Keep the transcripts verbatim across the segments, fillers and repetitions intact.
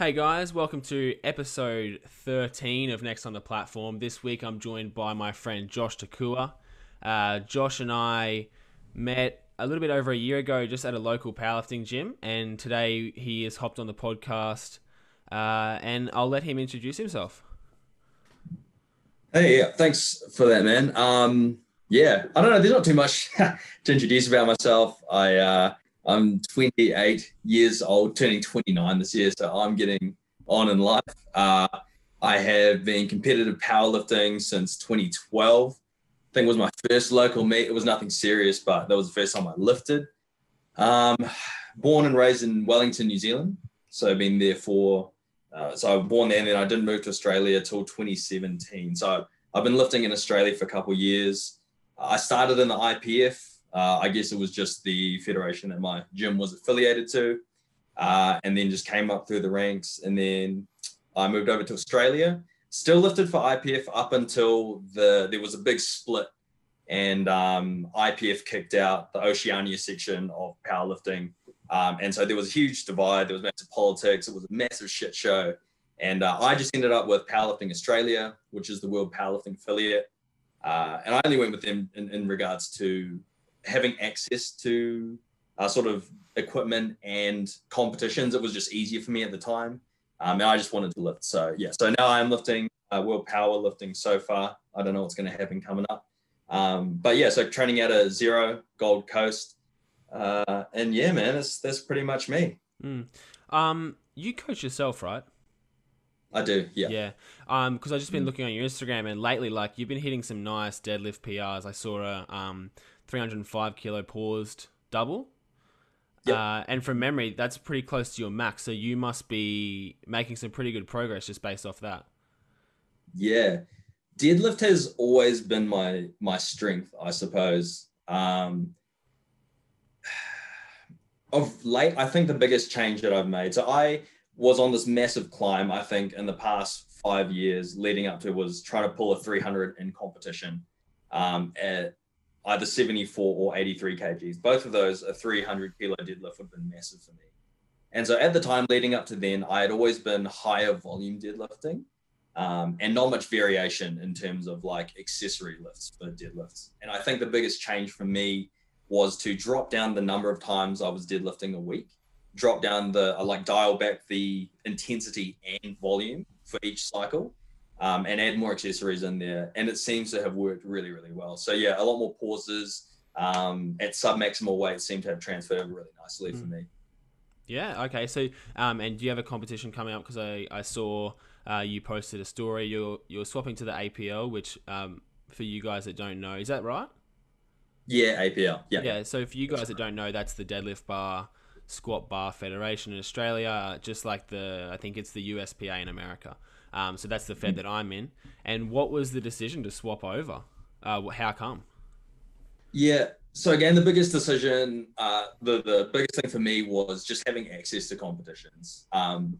Hey guys, welcome to episode thirteen of Next on the Platform. This week I'm joined by my friend Josh Tukua. Uh, Josh and I met a little bit over a year ago just at a local powerlifting gym, and today he has hopped on the podcast, uh, and I'll let him introduce himself. Hey, yeah, thanks for that, man. Um, yeah, I don't know, there's not too much to introduce about myself. I... Uh, I'm twenty-eight years old, turning twenty-nine this year, so I'm getting on in life. Uh, I have been competitive powerlifting since twenty twelve. I think it was my first local meet. It was nothing serious, but that was the first time I lifted. Um, born and raised in Wellington, New Zealand. So I've been there for, uh, so I was born there, and then I didn't move to Australia till twenty seventeen. So I've been lifting in Australia for a couple of years. I started in the I P F. Uh, I guess it was just the federation that my gym was affiliated to, uh, and then just came up through the ranks. And then I moved over to Australia, still lifted for I P F up until the there was a big split, and um, I P F kicked out the Oceania section of powerlifting. Um, and so there was a huge divide. There was massive politics. It was a massive shit show. And uh, I just ended up with Powerlifting Australia, which is the World Powerlifting affiliate. Uh, and I only went with them in, in regards to having access to uh, sort of equipment and competitions. It was just easier for me at the time. Um, and I just wanted to lift. So yeah, so now I'm lifting uh, World Powerlifting so far. I don't know what's going to happen coming up. Um, but yeah, so training out of Zero, Gold Coast. Uh, and yeah, man, that's, that's pretty much me. Mm. Um, you coach yourself, right? I do, yeah. Yeah, um, because I've just been looking on your Instagram, and lately, like, you've been hitting some nice deadlift P Rs. I saw a um, three hundred five kilo paused double. Yep. Uh, and from memory, that's pretty close to your max, so you must be making some pretty good progress just based off that. Yeah. Deadlift has always been my my strength, I suppose. Um, of late, I think the biggest change that I've made, so I was on this massive climb, I think, in the past five years leading up to, was trying to pull a three hundred in competition um, at either seventy-four or eighty-three kgs. Both of those, a three hundred kilo deadlift would have been massive for me. And so at the time leading up to then, I had always been higher volume deadlifting um, and not much variation in terms of like accessory lifts for deadlifts. And I think the biggest change for me was to drop down the number of times I was deadlifting a week. Drop down the, I like dial back the intensity and volume for each cycle um, and add more accessories in there. And it seems to have worked really, really well. So yeah, a lot more pauses um, at sub-maximal weight seem to have transferred really nicely for me. Yeah, okay. So, um, and do you have a competition coming up? Because I, I saw uh, you posted a story. You're, you're swapping to the A P L, which um, for you guys that don't know, is that right? Yeah, A P L. Yeah. Yeah, so for you guys that don't know, that's the deadlift bar, squat bar federation in Australia, just like the, I think it's the U S P A in America. Um, so that's the fed that I'm in. And what was the decision to swap over? Uh, how come? Yeah. So again, the biggest decision, uh, the, the biggest thing for me was just having access to competitions. Um,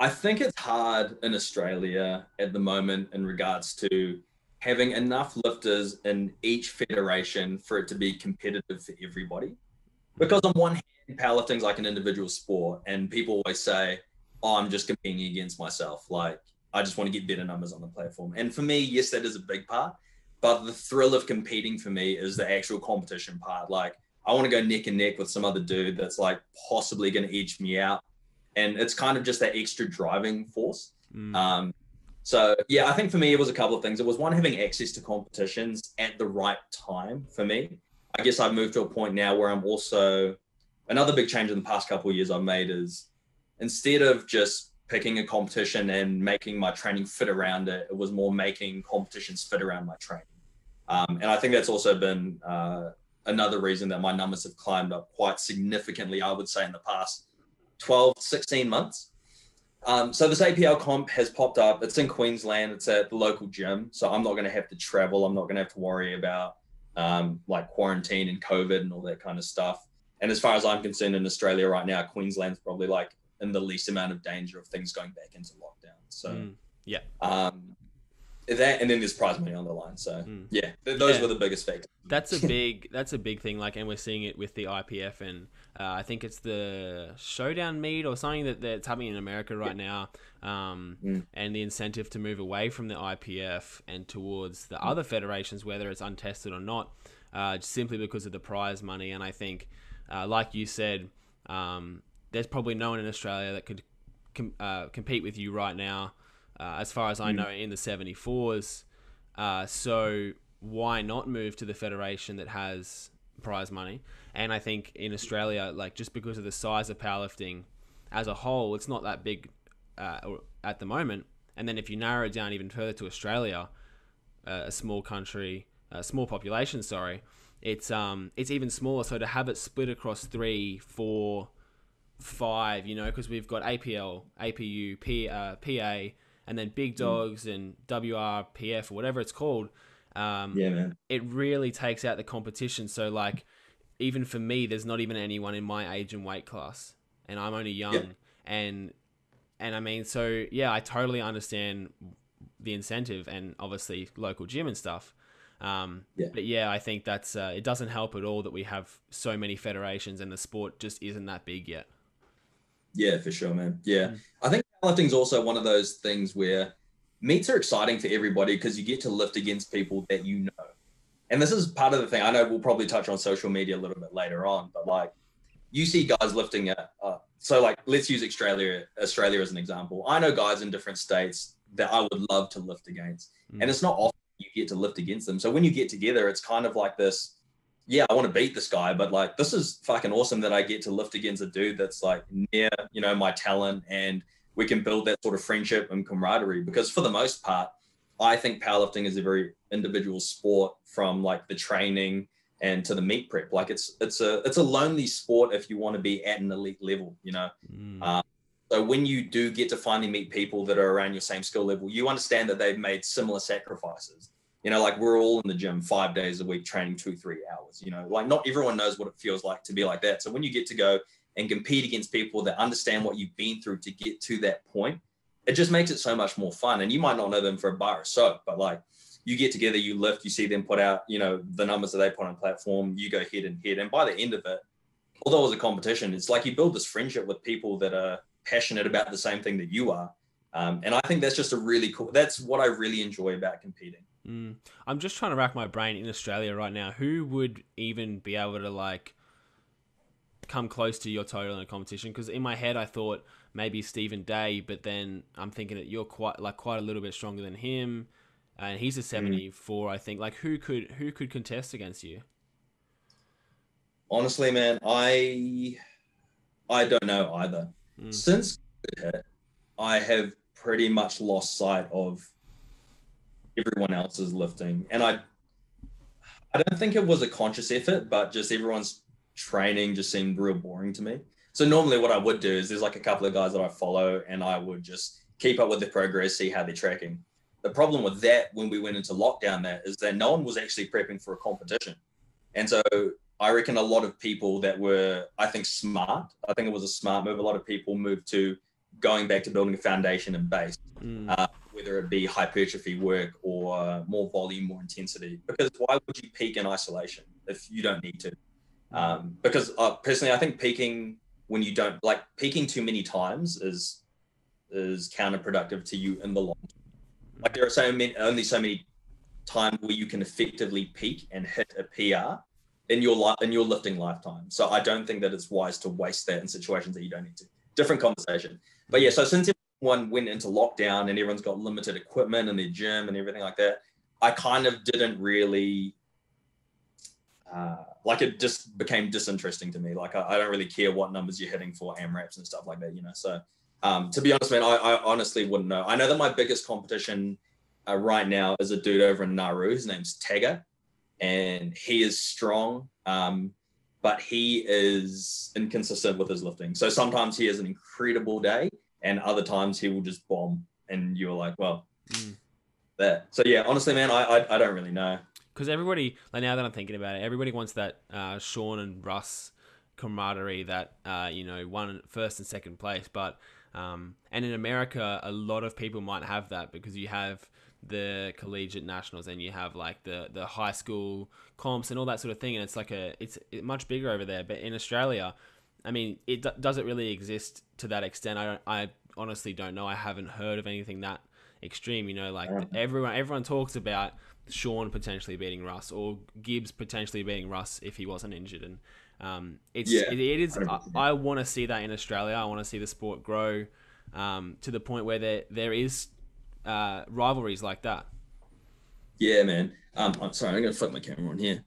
I think it's hard in Australia at the moment in regards to having enough lifters in each federation for it to be competitive for everybody. Because on one hand, powerlifting is like an individual sport, and people always say, oh, I'm just competing against myself. Like, I just want to get better numbers on the platform. And for me, yes, that is a big part. But the thrill of competing for me is the actual competition part. Like, I want to go neck and neck with some other dude that's like possibly going to edge me out. And it's kind of just that extra driving force. Mm. Um, so, yeah, I think for me, it was a couple of things. It was one, having access to competitions at the right time for me. I guess I've moved to a point now where I'm also, another big change in the past couple of years I've made is, instead of just picking a competition and making my training fit around it, it was more making competitions fit around my training. Um, and I think that's also been uh, another reason that my numbers have climbed up quite significantly, I would say, in the past twelve, sixteen months. Um, so this A P L comp has popped up. It's in Queensland. It's at the local gym. So I'm not going to have to travel. I'm not going to have to worry about Um, like quarantine and COVID and all that kind of stuff. And as far as I'm concerned, in Australia right now, Queensland's probably like in the least amount of danger of things going back into lockdown. So mm, yeah, um, that, and then there's prize money on the line. So mm. yeah, those yeah. were the biggest factors. That's a big, that's a big thing. Like, and we're seeing it with the I P F, and uh, I think it's the showdown meet or something that that's happening in America right yeah. now. Um, mm. And the incentive to move away from the I P F and towards the mm. other federations, whether it's untested or not, uh, simply because of the prize money. And I think, uh, like you said, um, there's probably no one in Australia that could com- uh, compete with you right now. Uh, as far as I know, in the seventy-fours. Uh, so why not move to the federation that has prize money? And I think in Australia, like, just because of the size of powerlifting as a whole, it's not that big uh, at the moment. And then if you narrow it down even further to Australia, uh, a small country, a small population, sorry, it's um it's even smaller. So to have it split across three, four, five, you know, because we've got A P L, A P U, P, uh, P A, and then big dogs and W R P F or whatever it's called. Um, yeah, man. It really takes out the competition. So, like, even for me, there's not even anyone in my age and weight class, and I'm only young. Yep. And, and I mean, so yeah, I totally understand the incentive and obviously local gym and stuff. Um, yeah. But yeah, I think that's, uh, it doesn't help at all that we have so many federations and the sport just isn't that big yet. Yeah, for sure, man. Yeah. Mm. I think powerlifting is also one of those things where meets are exciting for everybody because you get to lift against people that you know. And this is part of the thing. I know we'll probably touch on social media a little bit later on, but like you see guys lifting at, uh, so like let's use Australia, Australia as an example. I know guys in different states that I would love to lift against. Mm. And it's not often you get to lift against them. So when you get together, it's kind of like this, yeah, I want to beat this guy, but like, this is fucking awesome that I get to lift against a dude that's like near, you know, my talent, and we can build that sort of friendship and camaraderie. Because for the most part, I think powerlifting is a very individual sport, from like the training and to the meat prep. Like it's, it's a, it's a lonely sport if you want to be at an elite level, you know? Mm. Um, so when you do get to finally meet people that are around your same skill level, you understand that they've made similar sacrifices. You know, like we're all in the gym five days a week, training two, three hours, you know, like not everyone knows what it feels like to be like that. So when you get to go and compete against people that understand what you've been through to get to that point, it just makes it so much more fun. And you might not know them for a bar or so, but like you get together, you lift, you see them put out, you know, the numbers that they put on platform, you go head and head. And by the end of it, although it was a competition, it's like you build this friendship with people that are passionate about the same thing that you are. Um, and I think that's just a really cool, that's what I really enjoy about competing. Mm. I'm just trying to rack my brain in Australia right now. Who would even be able to like come close to your total in a competition? Because in my head, I thought maybe Stephen Day, but then I'm thinking that you're quite like quite a little bit stronger than him, and he's a seventy-four. Mm. I think like who could who could contest against you? Honestly, man, I I don't know either. Mm. Since I have pretty much lost sight of everyone else is lifting. And I I don't think it was a conscious effort, but just everyone's training just seemed real boring to me. So normally what I would do is there's like a couple of guys that I follow and I would just keep up with their progress, see how they're tracking. The problem with that when we went into lockdown there is that no one was actually prepping for a competition. And so I reckon a lot of people that were, I think, smart, I think it was a smart move. A lot of people moved to going back to building a foundation and base. Mm. Uh, whether it be hypertrophy work or more volume, more intensity, because why would you peak in isolation if you don't need to? Um, because uh, personally, I think peaking when you don't like peaking too many times is, is counterproductive to you in the long term. Like there are so many, only so many times where you can effectively peak and hit a P R in your life, in your lifting lifetime. So I don't think that it's wise to waste that in situations that you don't need to. Different conversation, but yeah, so since one went into lockdown and everyone's got limited equipment in their gym and everything like that, I kind of didn't really uh like it just became disinteresting to me. Like I, I don't really care what numbers you're hitting for AMRAPs and stuff like that, you know. So um to be honest, man, I, I honestly wouldn't know. I know that my biggest competition uh, right now is a dude over in Nauru. His name's Tagger and he is strong, um but he is inconsistent with his lifting. So sometimes he has an incredible day and other times he will just bomb and you're like, well, mm. that. So yeah, honestly, man, I I, I don't really know. Because everybody, like now that I'm thinking about it, everybody wants that uh, Sean and Russ camaraderie, that, uh, you know, one first and second place. But Um, and in America, a lot of people might have that because you have the collegiate nationals and you have like the, the high school comps and all that sort of thing. And it's like a, it's much bigger over there. But in Australia, I mean, it d- doesn't really exist to that extent. I don't, I honestly don't know. I haven't heard of anything that extreme, you know, like everyone, everyone talks about Sean potentially beating Russ or Gibbs potentially beating Russ if he wasn't injured. And, um, it's, yeah, it, it is, I, I want to see that in Australia. I want to see the sport grow, um, to the point where there, there is, uh, rivalries like that. Yeah, man. Um, I'm sorry, I'm going to flip my camera on here.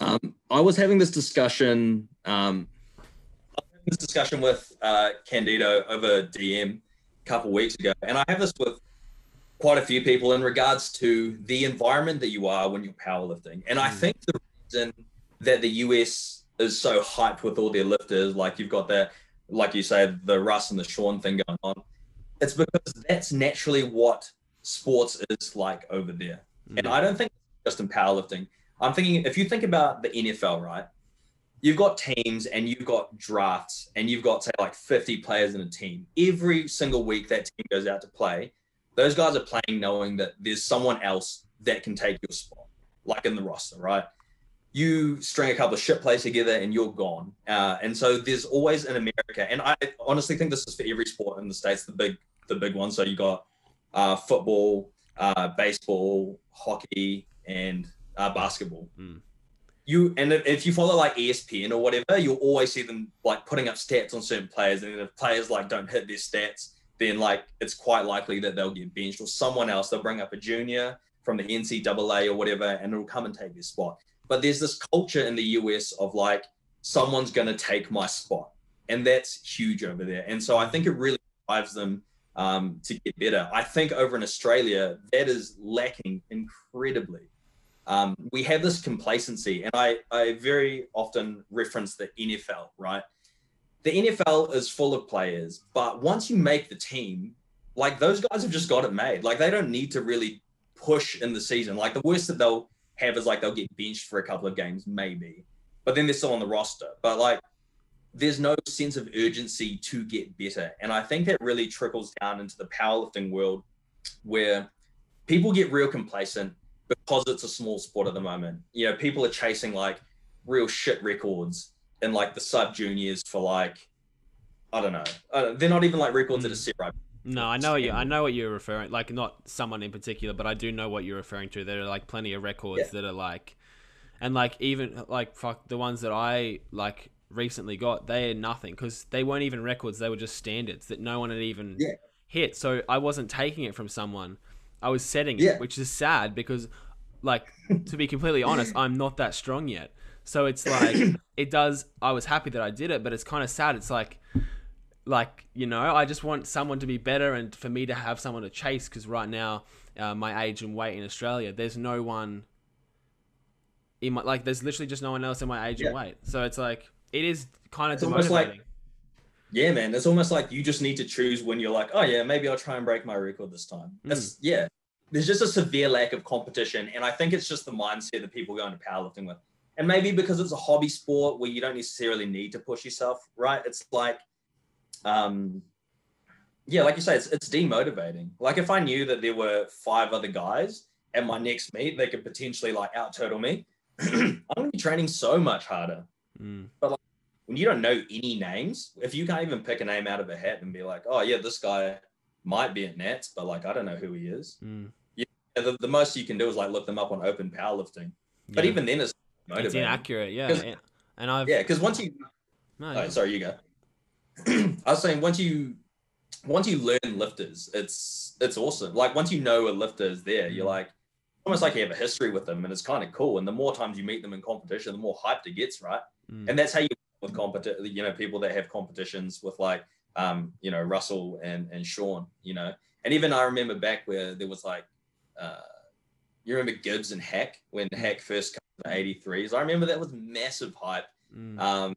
Um, I was having this discussion, um, this discussion with uh Candido over D M a couple weeks ago, and I have this with quite a few people in regards to the environment that you are when you're powerlifting. And mm. I think the reason that the U S is so hyped with all their lifters, like you've got that, like you say, the Russ and the Sean thing going on, it's because that's naturally what sports is like over there. Mm. And I don't think just in powerlifting. I'm thinking if you think about the N F L, right? You've got teams and you've got drafts and you've got, say, like fifty players in a team. Every single week that team goes out to play, those guys are playing knowing that there's someone else that can take your spot, like in the roster, right? You string a couple of shit plays together and you're gone. Uh, and so there's always in America, and I honestly think this is for every sport in the States, the big the big one. So you got uh, football, uh, baseball, hockey, and uh, basketball. Mm. You, and if you follow like E S P N or whatever, you'll always see them like putting up stats on certain players. And if players like don't hit their stats, then like it's quite likely that they'll get benched or someone else. They'll bring up a junior from the N C double A or whatever, and it'll come and take their spot. But there's this culture in the U S of like, someone's going to take my spot. And that's huge over there. And so I think it really drives them um, to get better. I think over in Australia, that is lacking incredibly. Um, we have this complacency, and I, I very often reference the N F L, right? The N F L is full of players, but once you make the team, like those guys have just got it made. Like they don't need to really push in the season. Like the worst that they'll have is like they'll get benched for a couple of games, maybe, but then they're still on the roster. But like there's no sense of urgency to get better. And I think that really trickles down into the powerlifting world where people get real complacent. Because it's a small sport at the moment, you know, people are chasing like real shit records and like the sub juniors for like, I don't know, uh, they're not even like records that are set right. No, I know you. I know what you're referring. Like not someone in particular, but I do know what you're referring to. There are like plenty of records yeah. that are like, and like even like fuck the ones that I like recently got. They are nothing because they weren't even records. They were just standards that no one had even yeah. hit. So I wasn't taking it from someone. I was setting it, yeah. which is sad because, like, to be completely honest, I'm not that strong yet. So it's like, it does, I was happy that I did it, but it's kind of sad. It's like, like, you know, I just want someone to be better and for me to have someone to chase because right now, uh, my age and weight in Australia, there's no one in my, like, there's literally just no one else in my age yeah. and weight. So it's like, it is kind of demotivating. Yeah, man, it's almost like you just need to choose when you're like, oh, yeah, maybe I'll try and break my record this time. That's, mm. Yeah, there's just a severe lack of competition. And I think it's just the mindset that people go into powerlifting with. And maybe because it's a hobby sport where you don't necessarily need to push yourself, right? It's like, um, yeah, like you say, it's, it's demotivating. Like if I knew that there were five other guys at my next meet, they could potentially like out-turtle me. I'm going to be training so much harder. Mm. But like, when you don't know any names, if you can't even pick a name out of a hat and be like, oh, yeah, this guy might be at Nats, but, like, I don't know who he is. Mm. Yeah, the, the most you can do is, like, look them up on Open Powerlifting. Yeah. But even then, it's motivating. It's inaccurate, yeah. And I've Yeah, because once you – no, oh, yeah. Sorry, you go. I was saying once you once you learn lifters, it's it's awesome. Like, once you know a lifter is there, mm. you're like – almost like you have a history with them, and it's kind of cool. And the more times you meet them in competition, the more hyped it gets, right? Mm. And that's how you – with competition, you know, people that have competitions with like, um, you know, Russell and, and Sean, you know, and even I remember back where there was like, uh, you remember Gibbs and Hack when Hack first came to eighty-threes. I remember that was massive hype. Mm. Um,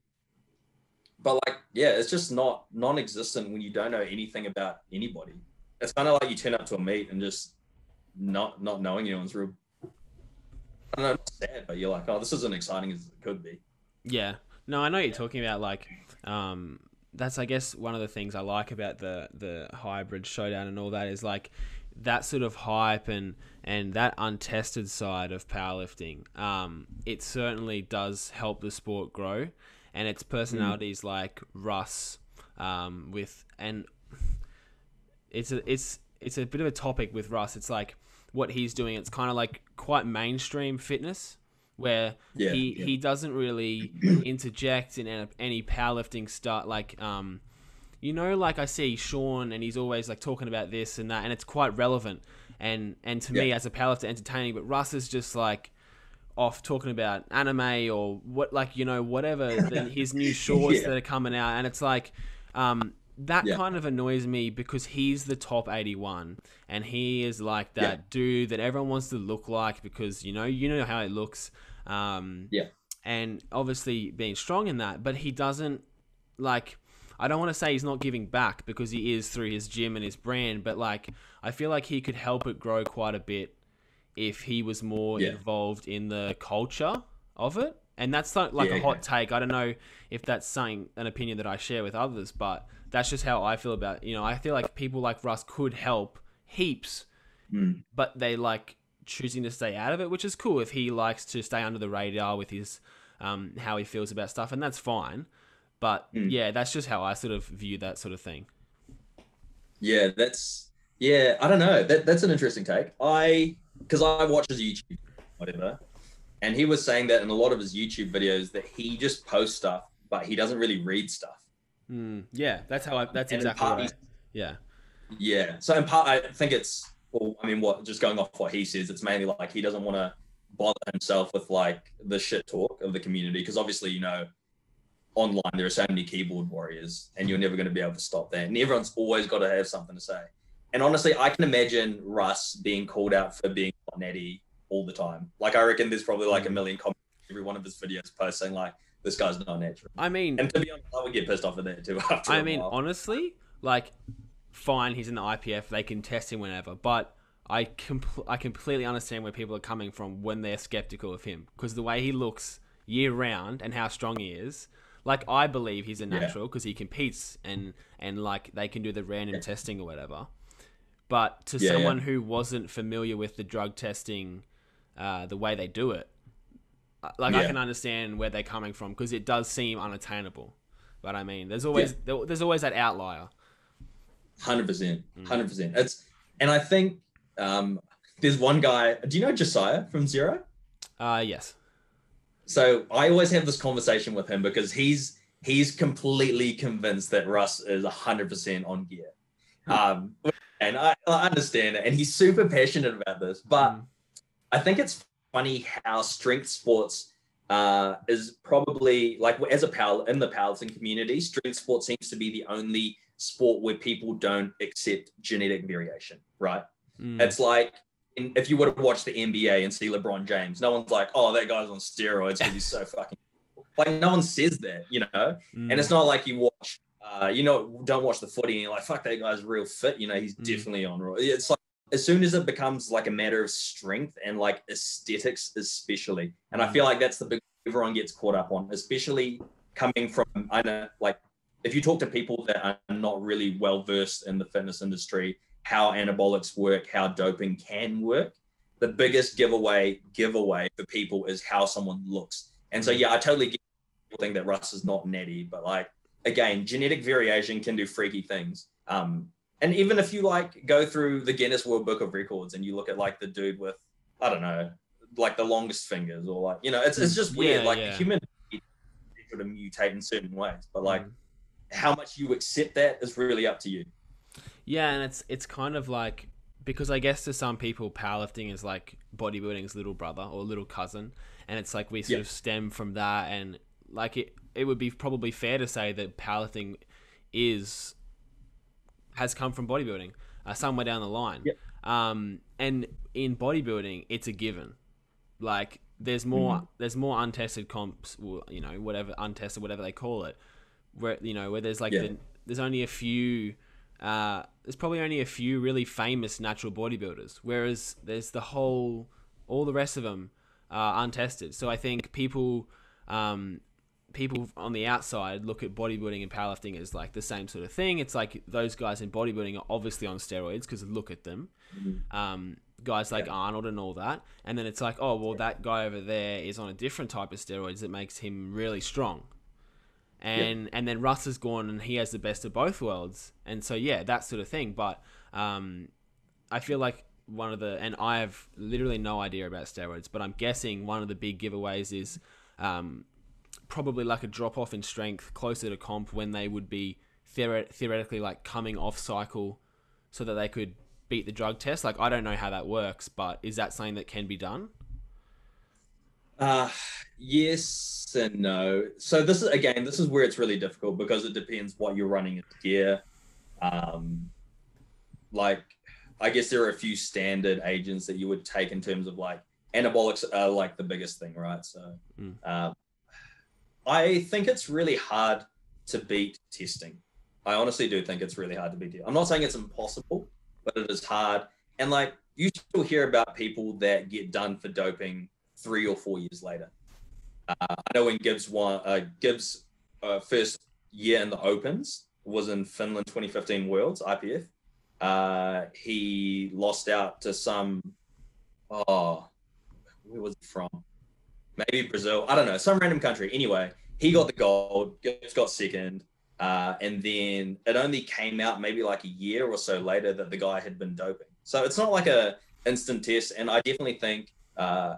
but like, yeah, it's just not non-existent when you don't know anything about anybody. It's kind of like you turn up to a meet and just not, not knowing anyone's real. I don't know, it's sad, but you're like, oh, this isn't exciting as it could be. Yeah. No, I know you're talking about like, um, that's, I guess, one of the things I like about the the hybrid showdown and all that is like that sort of hype and and that untested side of powerlifting. Um, it certainly does help the sport grow, and it's personalities mm. like Russ um, with and it's a, it's it's a bit of a topic with Russ. It's like what he's doing. It's kind of like quite mainstream fitness, where yeah, he, yeah. he doesn't really interject in any powerlifting start. Like, um, you know, like I see Sean and he's always like talking about this and that, and it's quite relevant. And, and to yeah. me as a powerlifter, entertaining, but Russ is just like off talking about anime or what, like, you know, whatever the, his new shorts yeah. that are coming out. And it's like, um, that yeah. kind of annoys me because he's the top eighty-one and he is like that yeah. dude that everyone wants to look like because, you know, you know how it looks. Um, yeah. And obviously being strong in that, but he doesn't like, I don't want to say he's not giving back because he is through his gym and his brand, but like, I feel like he could help it grow quite a bit if he was more yeah. involved in the culture of it. And that's not like yeah, a hot yeah. take. I don't know if that's something, an opinion that I share with others, but that's just how I feel about it. You know, I feel like people like Russ could help heaps, mm. but they like choosing to stay out of it, which is cool if he likes to stay under the radar with his, um, how he feels about stuff, and that's fine. But mm. yeah, that's just how I sort of view that sort of thing. Yeah, that's, yeah, I don't know. That, that's an interesting take. I, cause I watch his YouTube, whatever. And he was saying that in a lot of his YouTube videos that he just posts stuff, but he doesn't really read stuff. Mm, yeah, that's how I, that's and exactly part, right. Yeah. Yeah. So in part, I think it's, well, I mean, what, just going off what he says, it's mainly like he doesn't want to bother himself with like the shit talk of the community. Cause obviously, you know, online, there are so many keyboard warriors and you're never going to be able to stop that. And everyone's always got to have something to say. And honestly, I can imagine Russ being called out for being netty all the time. Like, I reckon there's probably like a million comments every one of his videos posting like, this guy's not natural. I mean, and to be honest, I would get pissed off at that too after I mean, a while. Honestly, like, fine, he's in the I P F, they can test him whenever, but I compl- I completely understand where people are coming from when they're skeptical of him, because the way he looks year round and how strong he is, like, I believe he's a natural because yeah. he competes and, and like, they can do the random yeah. testing or whatever. But to yeah, someone yeah. who wasn't familiar with the drug testing, uh, the way they do it, like yeah. I can understand where they're coming from because it does seem unattainable, but I mean, there's always yeah. there's always that outlier. one hundred percent, one hundred percent. It's and I think um, there's one guy. Do you know Josiah from Zero? Uh yes. So I always have this conversation with him because he's he's completely convinced that Russ is one hundred percent on gear, um, and I, I understand it. And he's super passionate about this, but mm. I think it's funny how strength sports uh, is probably like as a power in the powerlifting community, strength sport seems to be the only sport where people don't accept genetic variation, right? Mm. It's like in, if you would have watched the N B A and see LeBron James, no one's like, oh, that guy's on steroids because he's so fucking cool. Like no one says that, you know? Mm. And it's not like you watch, uh, you know, don't watch the footy and you're like, fuck, that guy's real fit. You know, he's mm. definitely on. It's like, as soon as it becomes like a matter of strength and like aesthetics, especially. And I feel like that's the big, everyone gets caught up on, especially coming from, I know, like if you talk to people that are not really well-versed in the fitness industry, how anabolics work, how doping can work, the biggest giveaway giveaway for people is how someone looks. And so, yeah, I totally get the thing that Russ is not natty, but like, again, genetic variation can do freaky things. Um, And even if you like go through the Guinness World Book of Records and you look at like the dude with, I don't know, like the longest fingers or like, you know, it's it's just weird. Yeah, like yeah. human sort of mutate in certain ways, but like mm. how much you accept that is really up to you. Yeah. And it's, it's kind of like, because I guess to some people powerlifting is like bodybuilding's little brother or little cousin. And it's like, we sort yeah. of stem from that. And like, it, it would be probably fair to say that powerlifting is, has come from bodybuilding uh, somewhere down the line. Yep. Um, and in bodybuilding, it's a given. Like there's more, mm-hmm. there's more untested comps, you know, whatever untested, whatever they call it, where, you know, where there's like, yeah. the, there's only a few, uh, there's probably only a few really famous natural bodybuilders. Whereas there's the whole, all the rest of them are untested. So I think people, um, people on the outside look at bodybuilding and powerlifting as like the same sort of thing. It's like those guys in bodybuilding are obviously on steroids because look at them. Mm-hmm. Um, guys like yeah. Arnold and all that. And then it's like, oh, well, that guy over there is on a different type of steroids that makes him really strong. And yeah. and then Russ has gone and he has the best of both worlds. And so, yeah, that sort of thing. But um, I feel like one of the... And I have literally no idea about steroids, but I'm guessing one of the big giveaways is... Um, probably like a drop-off in strength closer to comp when they would be theoret- theoretically like coming off cycle so that they could beat the drug test. Like, I don't know how that works, but is that something that can be done? Uh, yes and no. So this is, again, this is where it's really difficult because it depends what you're running in gear. Um, like, I guess there are a few standard agents that you would take in terms of like anabolics are like the biggest thing, right? So, mm. um, I think it's really hard to beat testing. I honestly do think it's really hard to beat it. I'm not saying it's impossible, but it is hard. And like, you still hear about people that get done for doping three or four years later. Uh, I know when Gibbs won, uh, Gibbs' uh, first year in the Opens was in Finland twenty fifteen Worlds, I P F. Uh, he lost out to some, oh, where was he from? Maybe Brazil, I don't know, some random country. Anyway, he got the gold, Gibbs got second, uh, and then it only came out maybe like a year or so later that the guy had been doping. So it's not like a instant test, and I definitely think uh,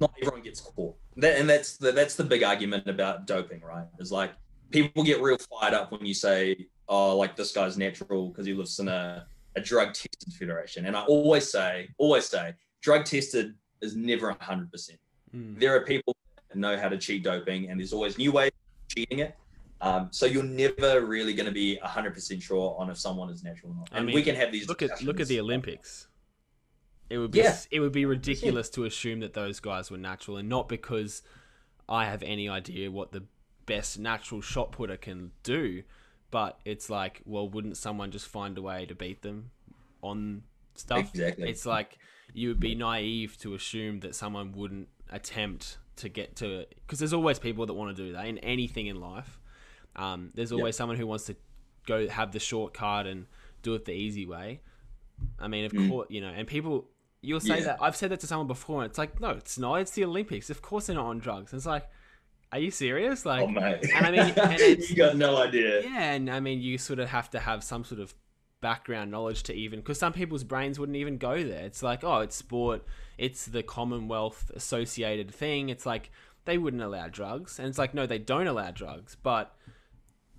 not everyone gets caught. That, and that's the, that's the big argument about doping, right? It's like people get real fired up when you say, oh, like this guy's natural because he lives in a, a drug-tested federation. And I always say, always say, drug-tested is never one hundred percent. Mm. There are people that know how to cheat doping, and there's always new ways of cheating it. Um, so you're never really going to be one hundred percent sure on if someone is natural or not. And I mean, we can have these look at Look at the Olympics. It would be, yeah. it would be ridiculous yeah. to assume that those guys were natural, and not because I have any idea what the best natural shot putter can do, but it's like, well, wouldn't someone just find a way to beat them on stuff? Exactly. It's like... you would be naive to assume that someone wouldn't attempt to get to, because there's always people that want to do that in anything in life. Um, there's always yep. someone who wants to go have the shortcut and do it the easy way. I mean, of mm. course, you know, and people, you'll say yeah. that, I've said that to someone before, and it's like, no, it's not, it's the Olympics. Of course they're not on drugs. And it's like, are you serious? Like, oh, mate. And I mean, and it's, you got no idea. Yeah. And I mean, you sort of have to have some sort of background knowledge to even, because some people's brains wouldn't even go there. It's like, oh, it's sport, it's the Commonwealth associated thing, it's like they wouldn't allow drugs. And it's like, no, they don't allow drugs, but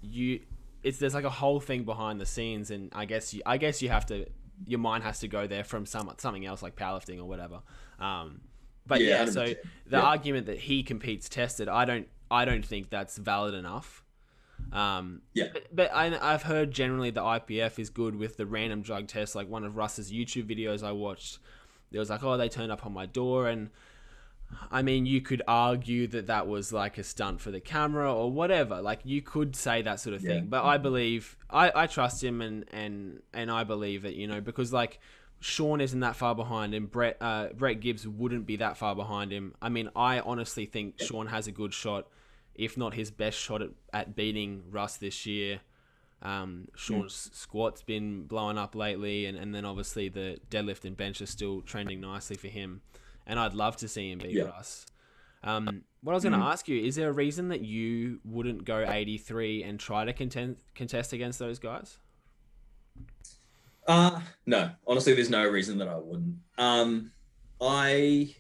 you it's there's like a whole thing behind the scenes. And I guess you I guess you have to your mind has to go there from some something else like powerlifting or whatever. Um but yeah, yeah so the yeah. argument that he competes tested, I don't I don't think that's valid enough. Um, yeah, but, but I, I've heard generally the I P F is good with the random drug tests. Like one of Russ's YouTube videos I watched, there was like, oh, they turned up on my door. And I mean, you could argue that that was like a stunt for the camera or whatever. Like you could say that sort of yeah. thing, but I believe I, I trust him and, and, and I believe it, you know, because like Sean isn't that far behind him. Brett, uh, Brett Gibbs wouldn't be that far behind him. I mean, I honestly think Sean has a good shot, if not his best shot at, at beating Russ this year. Um, Sean's mm. squat's been blowing up lately, and, and then obviously the deadlift and bench are still trending nicely for him. And I'd love to see him beat yeah. Russ. Um, what I was going to mm. ask you, is there a reason that you wouldn't go eighty-three and try to contend, contest against those guys? Uh, no, honestly, there's no reason that I wouldn't. Um, I...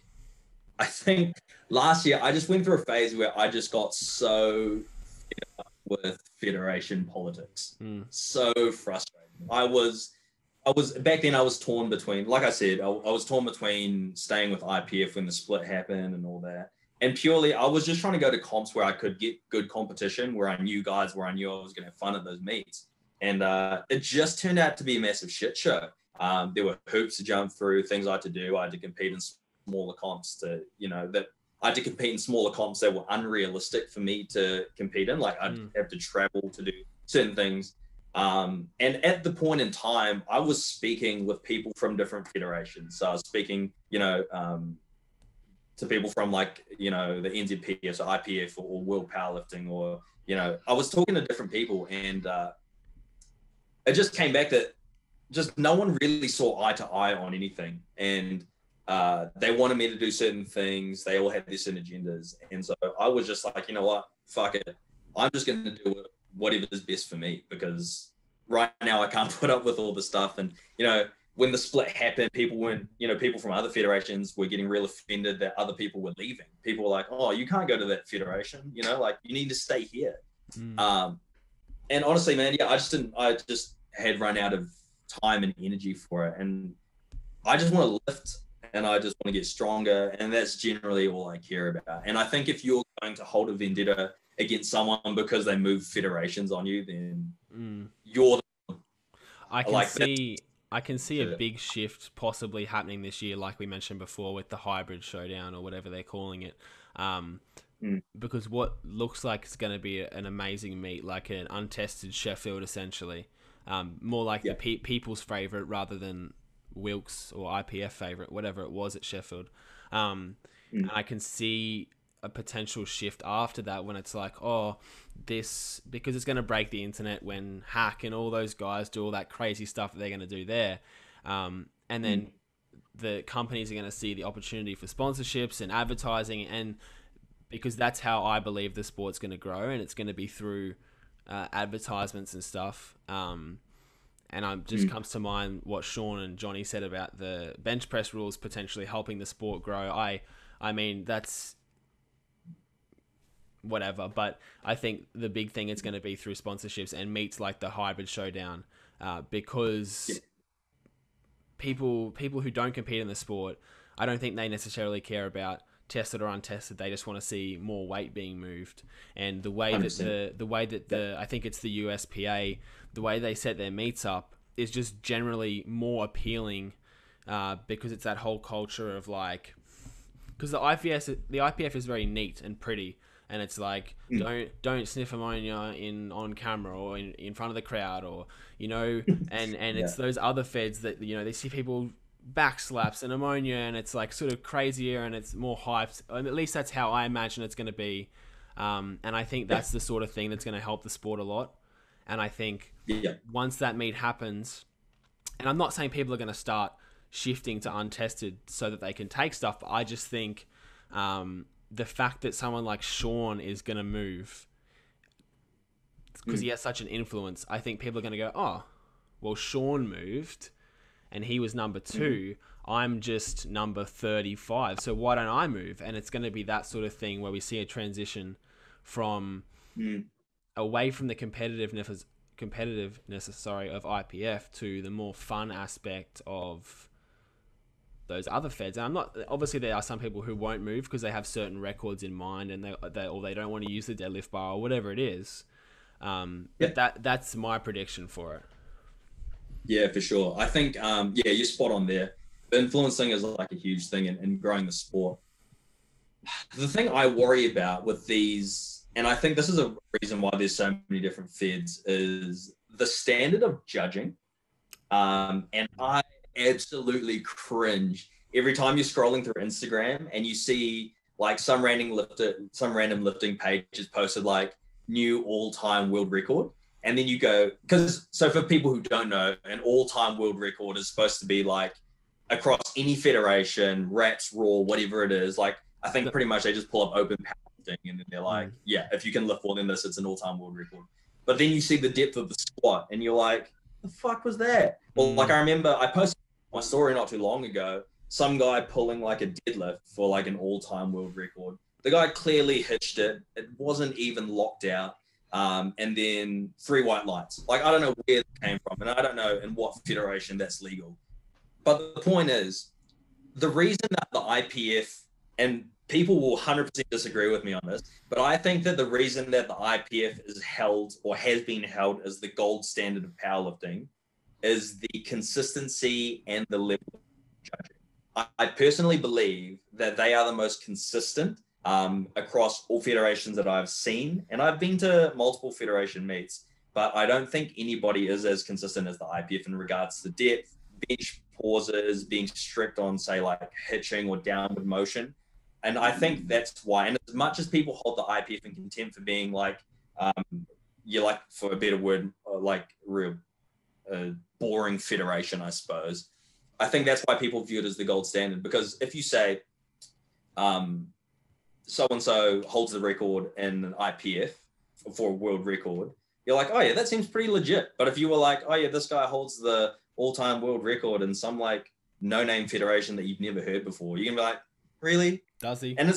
I think last year I just went through a phase where I just got so fed up with federation politics. Mm. So frustrated. I was, I was back then I was torn between, like I said, I, I was torn between staying with I P F when the split happened and all that. And purely, I was just trying to go to comps where I could get good competition, where I knew guys, where I knew I was going to have fun at those meets. And uh, it just turned out to be a massive shit show. Um, there were hoops to jump through, things I had to do. I had to compete in smaller comps to, you know, that I had to compete in smaller comps that were unrealistic for me to compete in. Like I'd mm. have to travel to do certain things. Um, and at the point in time, I was speaking with people from different federations. So I was speaking, you know, um, to people from like, you know, the N Z P S or I P F or World Powerlifting, or, you know, I was talking to different people, and uh, it just came back that just no one really saw eye to eye on anything. And uh, they wanted me to do certain things. They all had their certain agendas. And so I was just like, you know what, fuck it. I'm just going to do whatever is best for me, because right now I can't put up with all the stuff. And, you know, when the split happened, people weren't, you know, people from other federations were getting real offended that other people were leaving. People were like, oh, you can't go to that federation, you know, like you need to stay here. Mm. Um, and honestly, man, yeah, I just didn't, I just had run out of time and energy for it. And I just want to lift, and I just want to get stronger. And that's generally all I care about. And I think if you're going to hold a vendetta against someone because they move federations on you, then mm. you're the one. I can like, see... I can see a big shift possibly happening this year, like we mentioned before, with the Hybrid Showdown or whatever they're calling it. Um, mm. Because what looks like it's going to be an amazing meet, like an untested Sheffield, essentially. Um, more like yeah. the pe people's favourite rather than Wilkes or I P F favourite, whatever it was at Sheffield. Um, mm. And I can see a potential shift after that, when it's like, oh, this, because it's going to break the internet when Hack and all those guys do all that crazy stuff that they're going to do there. Um, and then mm. the companies are going to see the opportunity for sponsorships and advertising, and because that's how I believe the sport's going to grow, and it's going to be through uh, advertisements and stuff. Um, and I just mm. comes to mind what Sean and Johnny said about the bench press rules potentially helping the sport grow. I, I mean, that's, whatever, but I think the big thing is going to be through sponsorships and meets like the Hybrid Showdown, uh, because yeah. people people who don't compete in the sport, I don't think they necessarily care about tested or untested. They just want to see more weight being moved, and the way that the the way that the I think it's the U S P A, the way they set their meets up is just generally more appealing, uh, because it's that whole culture of like, because the I P F the I P F is very neat and pretty. And it's like, mm. don't don't sniff ammonia in on camera or in, in front of the crowd, or, you know, and, and yeah. it's those other feds that, you know, they see people back slaps and ammonia, and it's like sort of crazier and it's more hyped. And at least that's how I imagine it's going to be. Um, and I think that's yeah. the sort of thing that's going to help the sport a lot. And I think yeah. once that meet happens, and I'm not saying people are going to start shifting to untested so that they can take stuff, but I just think... Um, the fact that someone like Sean is going to move because mm. he has such an influence, I think people are going to go, oh, well, Sean moved and he was number two. Mm. I'm just number thirty-five. So why don't I move? And it's going to be that sort of thing where we see a transition from mm. away from the competitiveness, competitiveness, sorry, of I P F to the more fun aspect of those other feds. And I'm not, obviously there are some people who won't move because they have certain records in mind, and they, they or they don't want to use the deadlift bar or whatever it is. Um, yeah. But that that's my prediction for it. Yeah, for sure. I think, um, yeah, you're spot on there. Influencing is like a huge thing in, in growing the sport. The thing I worry about with these, and I think this is a reason why there's so many different feds, is the standard of judging. Um, and I, absolutely cringe every time you're scrolling through Instagram and you see like some random lifter, some random lifting page has posted like new all-time world record, and then you go, because so for people who don't know, an all-time world record is supposed to be like across any federation, reps, raw, whatever it is. Like I think pretty much they just pull up open powerlifting and then they're like, yeah, if you can lift more than this, it's an all-time world record. But then you see the depth of the squat and you're like, the fuck was that? Well, like I remember I posted my story not too long ago, some guy pulling like a deadlift for like an all-time world record. The guy clearly hitched it. It wasn't even locked out. Um, and then three white lights. Like, I don't know where it came from, and I don't know in what federation that's legal. But the point is, the reason that the I P F, and people will one hundred percent disagree with me on this, but I think that the reason that the I P F is held or has been held as the gold standard of powerlifting is the consistency and the level of judging. I, I personally believe that they are the most consistent um, across all federations that I've seen. And I've been to multiple federation meets, but I don't think anybody is as consistent as the I P F in regards to depth, bench pauses, being strict on, say, like hitching or downward motion. And I think that's why. And as much as people hold the I P F in contempt for being like, um, you're like, for a better word, like real uh, boring federation, I suppose. I think that's why people view it as the gold standard, because if you say um, so-and-so holds the record in an I P F for a world record, you're like, oh yeah, that seems pretty legit. But if you were like, oh yeah, this guy holds the all-time world record in some like no-name federation that you've never heard before, you're gonna be like, really? Does he? And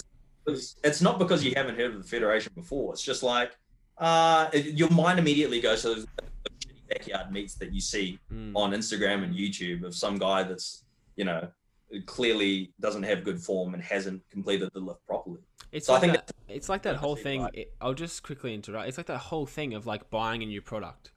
it's, it's not because you haven't heard of the federation before. It's just like, uh, it, your mind immediately goes to those shitty backyard meets that you see mm. on Instagram and YouTube of some guy that's, you know, clearly doesn't have good form and hasn't completed the lift properly. It's so like I think that, it's like that whole thing. Right. It, I'll just quickly interrupt. It's like that whole thing of like buying a new product.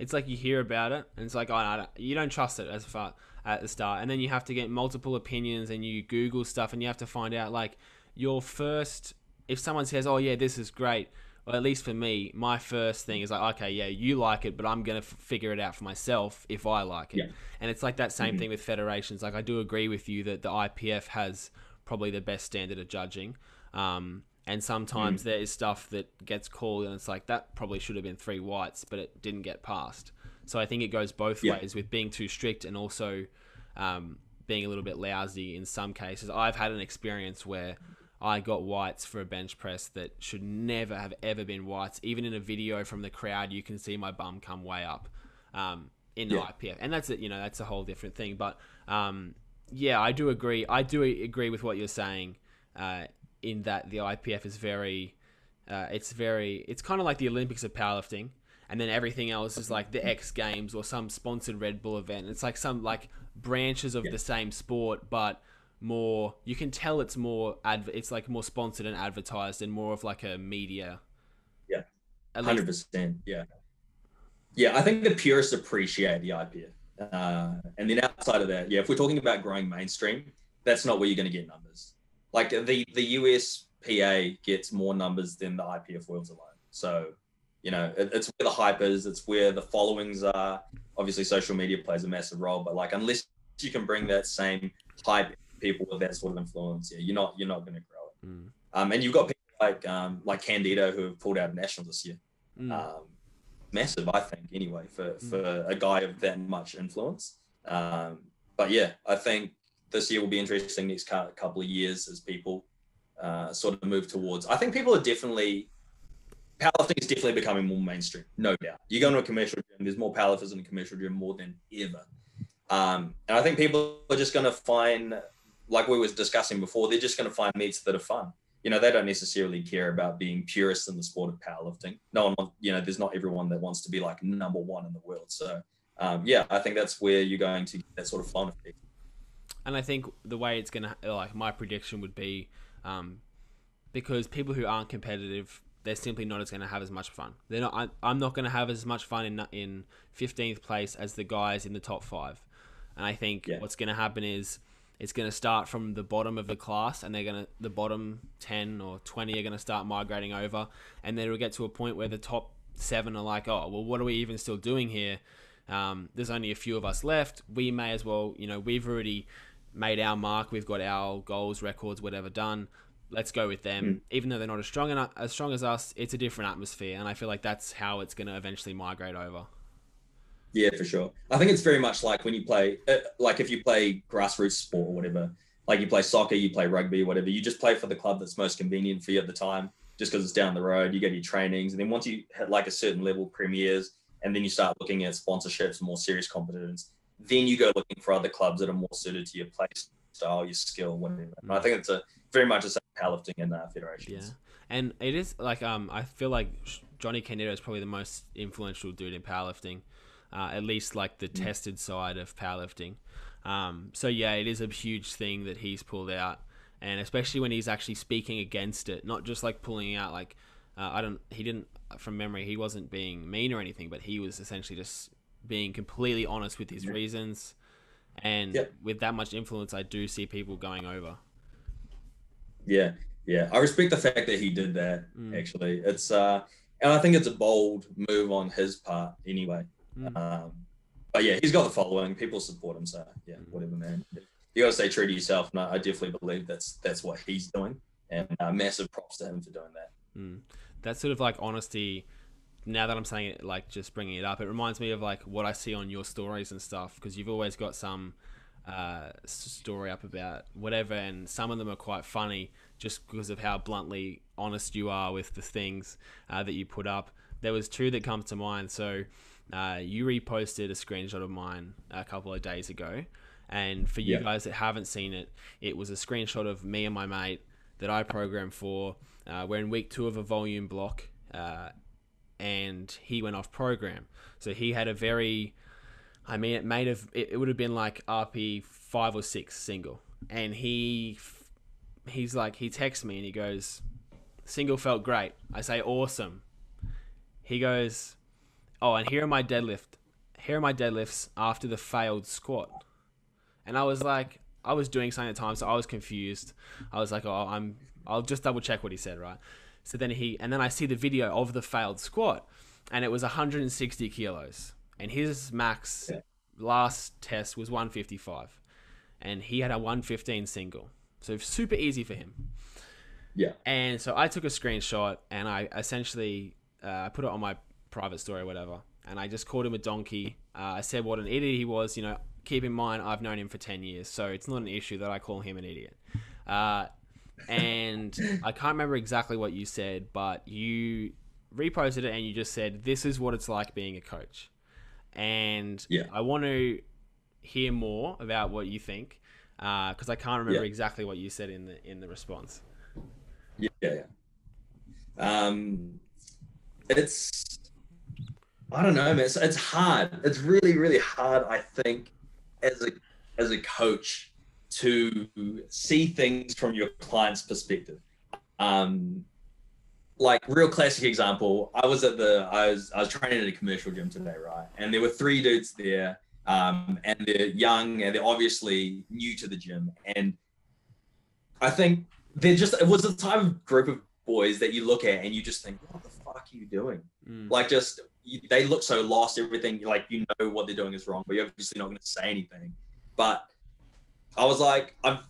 It's like you hear about it and it's like, oh, no, no, you don't trust it as far at the start. And then you have to get multiple opinions and you Google stuff and you have to find out like your first, if someone says, oh yeah, this is great. Well, at least for me, my first thing is like, okay, yeah, you like it, but I'm going to f- figure it out for myself if I like it. Yeah. And it's like that same mm-hmm. thing with federations. Like I do agree with you that the I P F has probably the best standard of judging. Um, and sometimes mm. there is stuff that gets called and it's like, that probably should have been three whites, but it didn't get passed. So I think it goes both yeah. ways with being too strict and also um, being a little bit lousy in some cases. I've had an experience where I got whites for a bench press that should never have ever been whites. Even in a video from the crowd, you can see my bum come way up um, in the yeah. I P F. And that's it, you know, that's a whole different thing. But um, yeah, I do agree. I do agree with what you're saying. Uh, in that the I P F is very, uh, it's very, it's kind of like the Olympics of powerlifting, and then everything else is like the X Games or some sponsored Red Bull event. It's like some like branches of yeah. the same sport, but more, you can tell it's more, adv- it's like more sponsored and advertised and more of like a media. Yeah, one hundred percent. Yeah. Yeah, I think the purists appreciate the I P F. Uh, and then outside of that, yeah, if we're talking about growing mainstream, that's not where you're going to get numbers. Like the, the U S P A gets more numbers than the I P F Worlds alone. So, you know, it, it's where the hype is. It's where the followings are. Obviously, social media plays a massive role. But like, unless you can bring that same hype, people with that sort of influence, yeah, you're not you're not going to grow it. Mm. Um, and you've got people like um, like Candido who have pulled out of nationals this year. Mm. Um, massive, I think, anyway, for mm. for a guy of that much influence. Um, but yeah, I think this year will be interesting. Next couple of years, as people uh, sort of move towards, I think people are definitely powerlifting is definitely becoming more mainstream, no doubt. You go into a commercial gym, there's more powerlifters in a commercial gym more than ever, um, and I think people are just going to find, like we were discussing before, they're just going to find meets that are fun. You know, they don't necessarily care about being purists in the sport of powerlifting. No one, wants, you know, there's not everyone that wants to be like number one in the world. So um, yeah, I think that's where you're going to get that sort of fun effect. And I think the way it's going to, like my prediction would be, um, because people who aren't competitive, they're simply not as going to have as much fun. They're not, I, I'm not going to have as much fun in in fifteenth place as the guys in the top five. And I think yeah. what's going to happen is it's going to start from the bottom of the class, and they're going to, the bottom ten or twenty are going to start migrating over. And then it'll get to a point where the top seven are like, oh, well, what are we even still doing here? Um, there's only a few of us left. We may as well, you know, we've already made our mark, we've got our goals, records, whatever done, let's go with them. Mm. Even though they're not as strong and as strong as us, it's a different atmosphere, and I feel like that's how it's going to eventually migrate over. Yeah, for sure. I think it's very much like when you play uh, like if you play grassroots sport or whatever, like you play soccer, you play rugby, whatever, you just play for the club that's most convenient for you at the time, just because it's down the road, you get your trainings, and then once you hit like a certain level, premiers, and then you start looking at sponsorships, more serious competitions, then you go looking for other clubs that are more suited to your play style, your skill, whatever. And I think it's a very much the same powerlifting in uh, federations. Yeah, and it is like um, I feel like Johnny Candido is probably the most influential dude in powerlifting, uh, at least like the mm. tested side of powerlifting. Um, so yeah, it is a huge thing that he's pulled out, and especially when he's actually speaking against it, not just like pulling out like uh, I don't. He didn't from memory. He wasn't being mean or anything, but he was essentially just being completely honest with his reasons, and yep. with that much influence, I do see people going over. Yeah, yeah, I respect the fact that he did that. Mm. Actually, it's uh, and I think it's a bold move on his part, anyway. Mm. Um, but yeah, he's got the following; people support him, so yeah, mm. whatever, man. You gotta stay true to yourself, and I definitely believe that's that's what he's doing. and uh, massive props to him for doing that. Mm. That sort of like honesty, now that I'm saying it, like just bringing it up, it reminds me of like what I see on your stories and stuff, because you've always got some uh, story up about whatever, and some of them are quite funny just because of how bluntly honest you are with the things uh, that you put up. There was two that come to mind. So uh, you reposted a screenshot of mine a couple of days ago. And for you yeah. guys that haven't seen it, it was a screenshot of me and my mate that I programmed for. Uh, we're in week two of a volume block, uh, and he went off program. So he had a very, I mean, it made of, it, it would have been like R P five or six single. And he, he's like, he texts me and he goes, single felt great. I say, awesome. He goes, oh, and here are my deadlift. Here are my deadlifts after the failed squat. And I was like, I was doing something at the time, so I was confused. I was like, oh, I'm, I'll just double check what he said, right? So then he, and then I see the video of the failed squat, and it was one hundred sixty kilos. And his max last test was one fifty-five. And he had a one fifteen single. So super easy for him. Yeah. And so I took a screenshot, and I essentially, uh, I put it on my private story or whatever. And I just called him a donkey. Uh, I said what an idiot he was, you know. Keep in mind, I've known him for ten years, so it's not an issue that I call him an idiot. Uh, and I can't remember exactly what you said, but you reposted it and you just said, this is what it's like being a coach. And yeah. I want to hear more about what you think, because uh, I can't remember yeah. exactly what you said in the in the response. Yeah, yeah. Um, it's, I don't know, man. It's, it's hard. It's really, really hard, I think, as a as a coach to see things from your client's perspective. Um, like real classic example, I was at the I was I was training at a commercial gym today, right? And there were three dudes there, um, and they're young and they're obviously new to the gym. And I think they're just it was the type of group of boys that you look at and you just think, what the fuck are you doing? Mm. Like just you, they look so lost, everything, like, you know what they're doing is wrong, but you're obviously not going to say anything. But I was like, I've,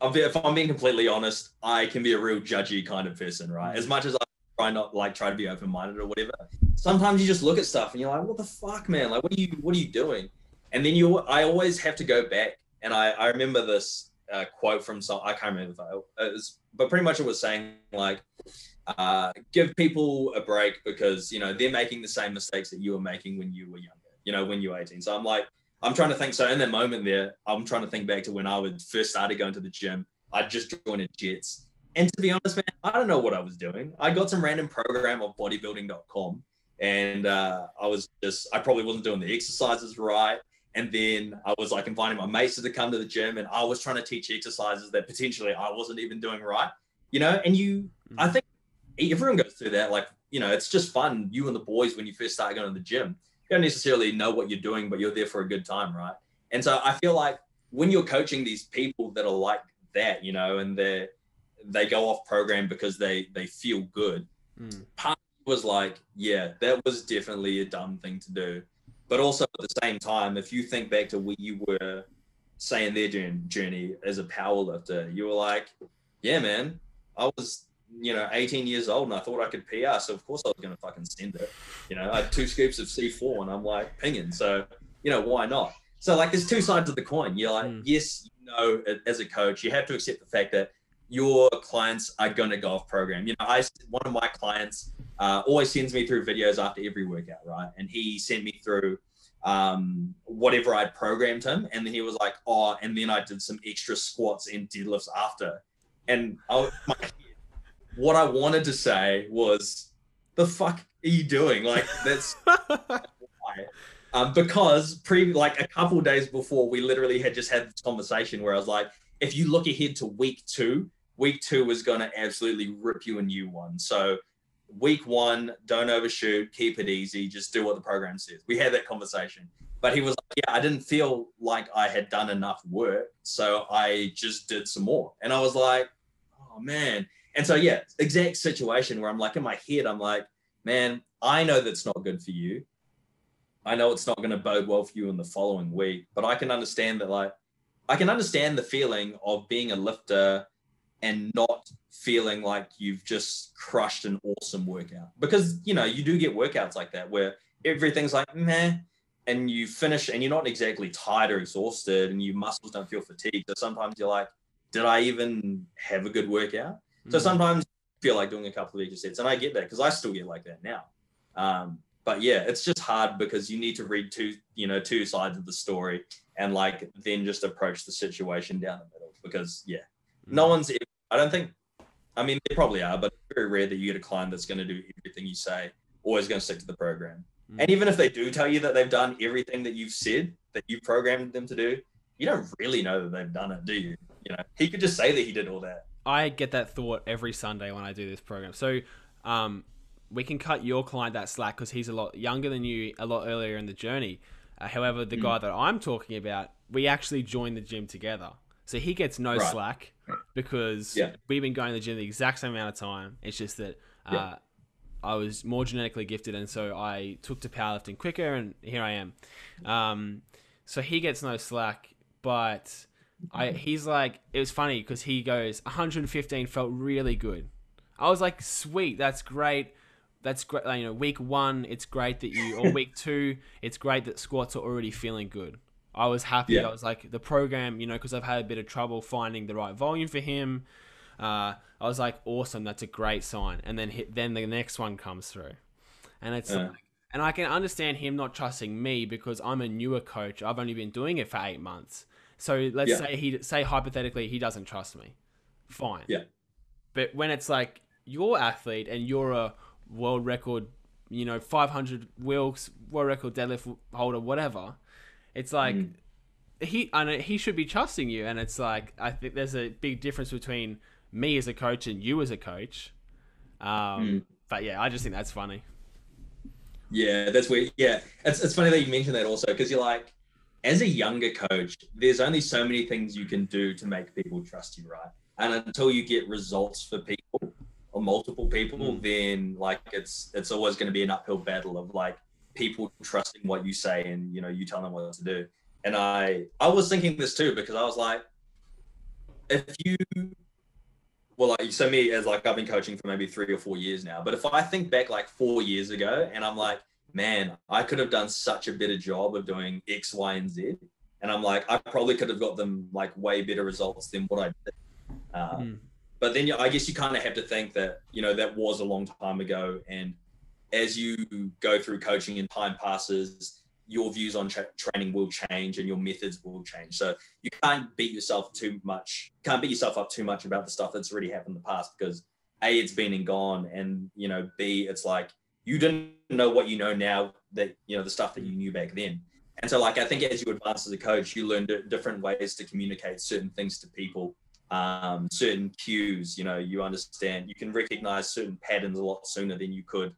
I've, if I'm being completely honest, I can be a real judgy kind of person, right? As much as I try not like try to be open-minded or whatever, sometimes you just look at stuff and you're like, what the fuck, man? Like, what are you, what are you doing? And then you, I always have to go back. And I, I remember this uh, quote from some, I can't remember, if I, it was, but pretty much it was saying like, Uh, give people a break because, you know, they're making the same mistakes that you were making when you were younger, you know, when you were eighteen. So I'm like, I'm trying to think. So in that moment there, I'm trying to think back to when I would first started going to the gym. I just joined Jets. And to be honest, man, I don't know what I was doing. I got some random program off bodybuilding dot com and uh, I was just, I probably wasn't doing the exercises right. And then I was like inviting my mates to come to the gym and I was trying to teach exercises that potentially I wasn't even doing right, you know, and you, I think, everyone goes through that. Like, you know, it's just fun. You and the boys, when you first start going to the gym, you don't necessarily know what you're doing, but you're there for a good time, right? And so I feel like when you're coaching these people that are like that, you know, and they they go off program because they they feel good. Mm. Part was like, yeah, that was definitely a dumb thing to do. But also at the same time, if you think back to where you were, say, in their journey as a powerlifter, you were like, yeah, man, I was, you know, eighteen years old and I thought I could P R, so of course I was going to fucking send it. You know, I had two scoops of C four and I'm like pinging, so, you know, why not? So like there's two sides of the coin. You're like, mm. yes, you know, as a coach, you have to accept the fact that your clients are going to go off program. You know, I one of my clients uh, always sends me through videos after every workout, right? And he sent me through um, whatever I'd programmed him, and then he was like, oh, and then I did some extra squats and deadlifts after. And I was like, what I wanted to say was, the fuck are you doing? Like, that's why. Um, because pre like a couple of days before, we literally had just had this conversation where I was like, if you look ahead to week two, week two is going to absolutely rip you a new one. So week one, don't overshoot, keep it easy, just do what the program says. We had that conversation. But he was like, yeah, I didn't feel like I had done enough work, so I just did some more. And I was like, oh, man. And so, yeah, exact situation where I'm like, in my head, I'm like, man, I know that's not good for you. I know it's not going to bode well for you in the following week, but I can understand that, like, I can understand the feeling of being a lifter and not feeling like you've just crushed an awesome workout. Because, you know, you do get workouts like that where everything's like, meh, and you finish and you're not exactly tired or exhausted and your muscles don't feel fatigued. So sometimes you're like, did I even have a good workout? Mm-hmm. So sometimes I feel like doing a couple of extra sets, and I get that because I still get like that now. Um, but yeah, it's just hard because you need to read two, you know, two sides of the story and like then just approach the situation down the middle because yeah, mm-hmm. no one's, ever, I don't think, I mean, there probably are, but it's very rare that you get a client that's going to do everything you say, always going to stick to the program. Mm-hmm. And even if they do tell you that they've done everything that you've said, that you programmed them to do, you don't really know that they've done it, do you? You know, he could just say that he did all that. I get that thought every Sunday when I do this program. So um, we can cut your client that slack because he's a lot younger than you, a lot earlier in the journey. Uh, however, the mm. guy that I'm talking about, we actually joined the gym together. So he gets no right. slack because yeah. we've been going to the gym the exact same amount of time. It's just that uh, yeah. I was more genetically gifted, and so I took to powerlifting quicker, and here I am. Um, so he gets no slack, but... I, he's like, it was funny because he goes, one fifteen felt really good. I was like, sweet, that's great. That's great. Like, you know, week one, it's great that you, or week two, it's great that squats are already feeling good. I was happy. Yeah. I was like, the program, you know, because I've had a bit of trouble finding the right volume for him. Uh, I was like, awesome, that's a great sign. And then hit, then the next one comes through. And it's uh. like, and I can understand him not trusting me because I'm a newer coach. I've only been doing it for eight months. So let's yeah. say he say hypothetically he doesn't trust me, fine. Yeah. But when it's like you're an athlete and you're a world record, you know, five hundred Wilkes, world record deadlift holder, whatever, it's like mm. he and he should be trusting you. And it's like I think there's a big difference between me as a coach and you as a coach. Um, mm. But yeah, I just think that's funny. Yeah, that's weird. Yeah, it's it's funny that you mentioned that also because you're like. As a younger coach, there's only so many things you can do to make people trust you, right? And until you get results for people or multiple people, mm. then like it's it's always going to be an uphill battle of like people trusting what you say and you know you tell them what to do. And I I was thinking this too because I was like, if you well like so me as like I've been coaching for maybe three or four years now, but if I think back like four years ago and I'm like. Man, I could have done such a better job of doing X, Y, and Z. And I'm like, I probably could have got them like way better results than what I did. Um, mm. But then I guess you kind of have to think that, you know, that was a long time ago. And as you go through coaching and time passes, your views on tra- training will change and your methods will change. So you can't beat yourself too much, can't beat yourself up too much about the stuff that's already happened in the past because A, it's been and gone. And, you know, B, it's like, you didn't know what you know now that, you know, the stuff that you knew back then. And so, like, I think as you advance as a coach, you learn different ways to communicate certain things to people, um, certain cues, you know, you understand, you can recognize certain patterns a lot sooner than you could,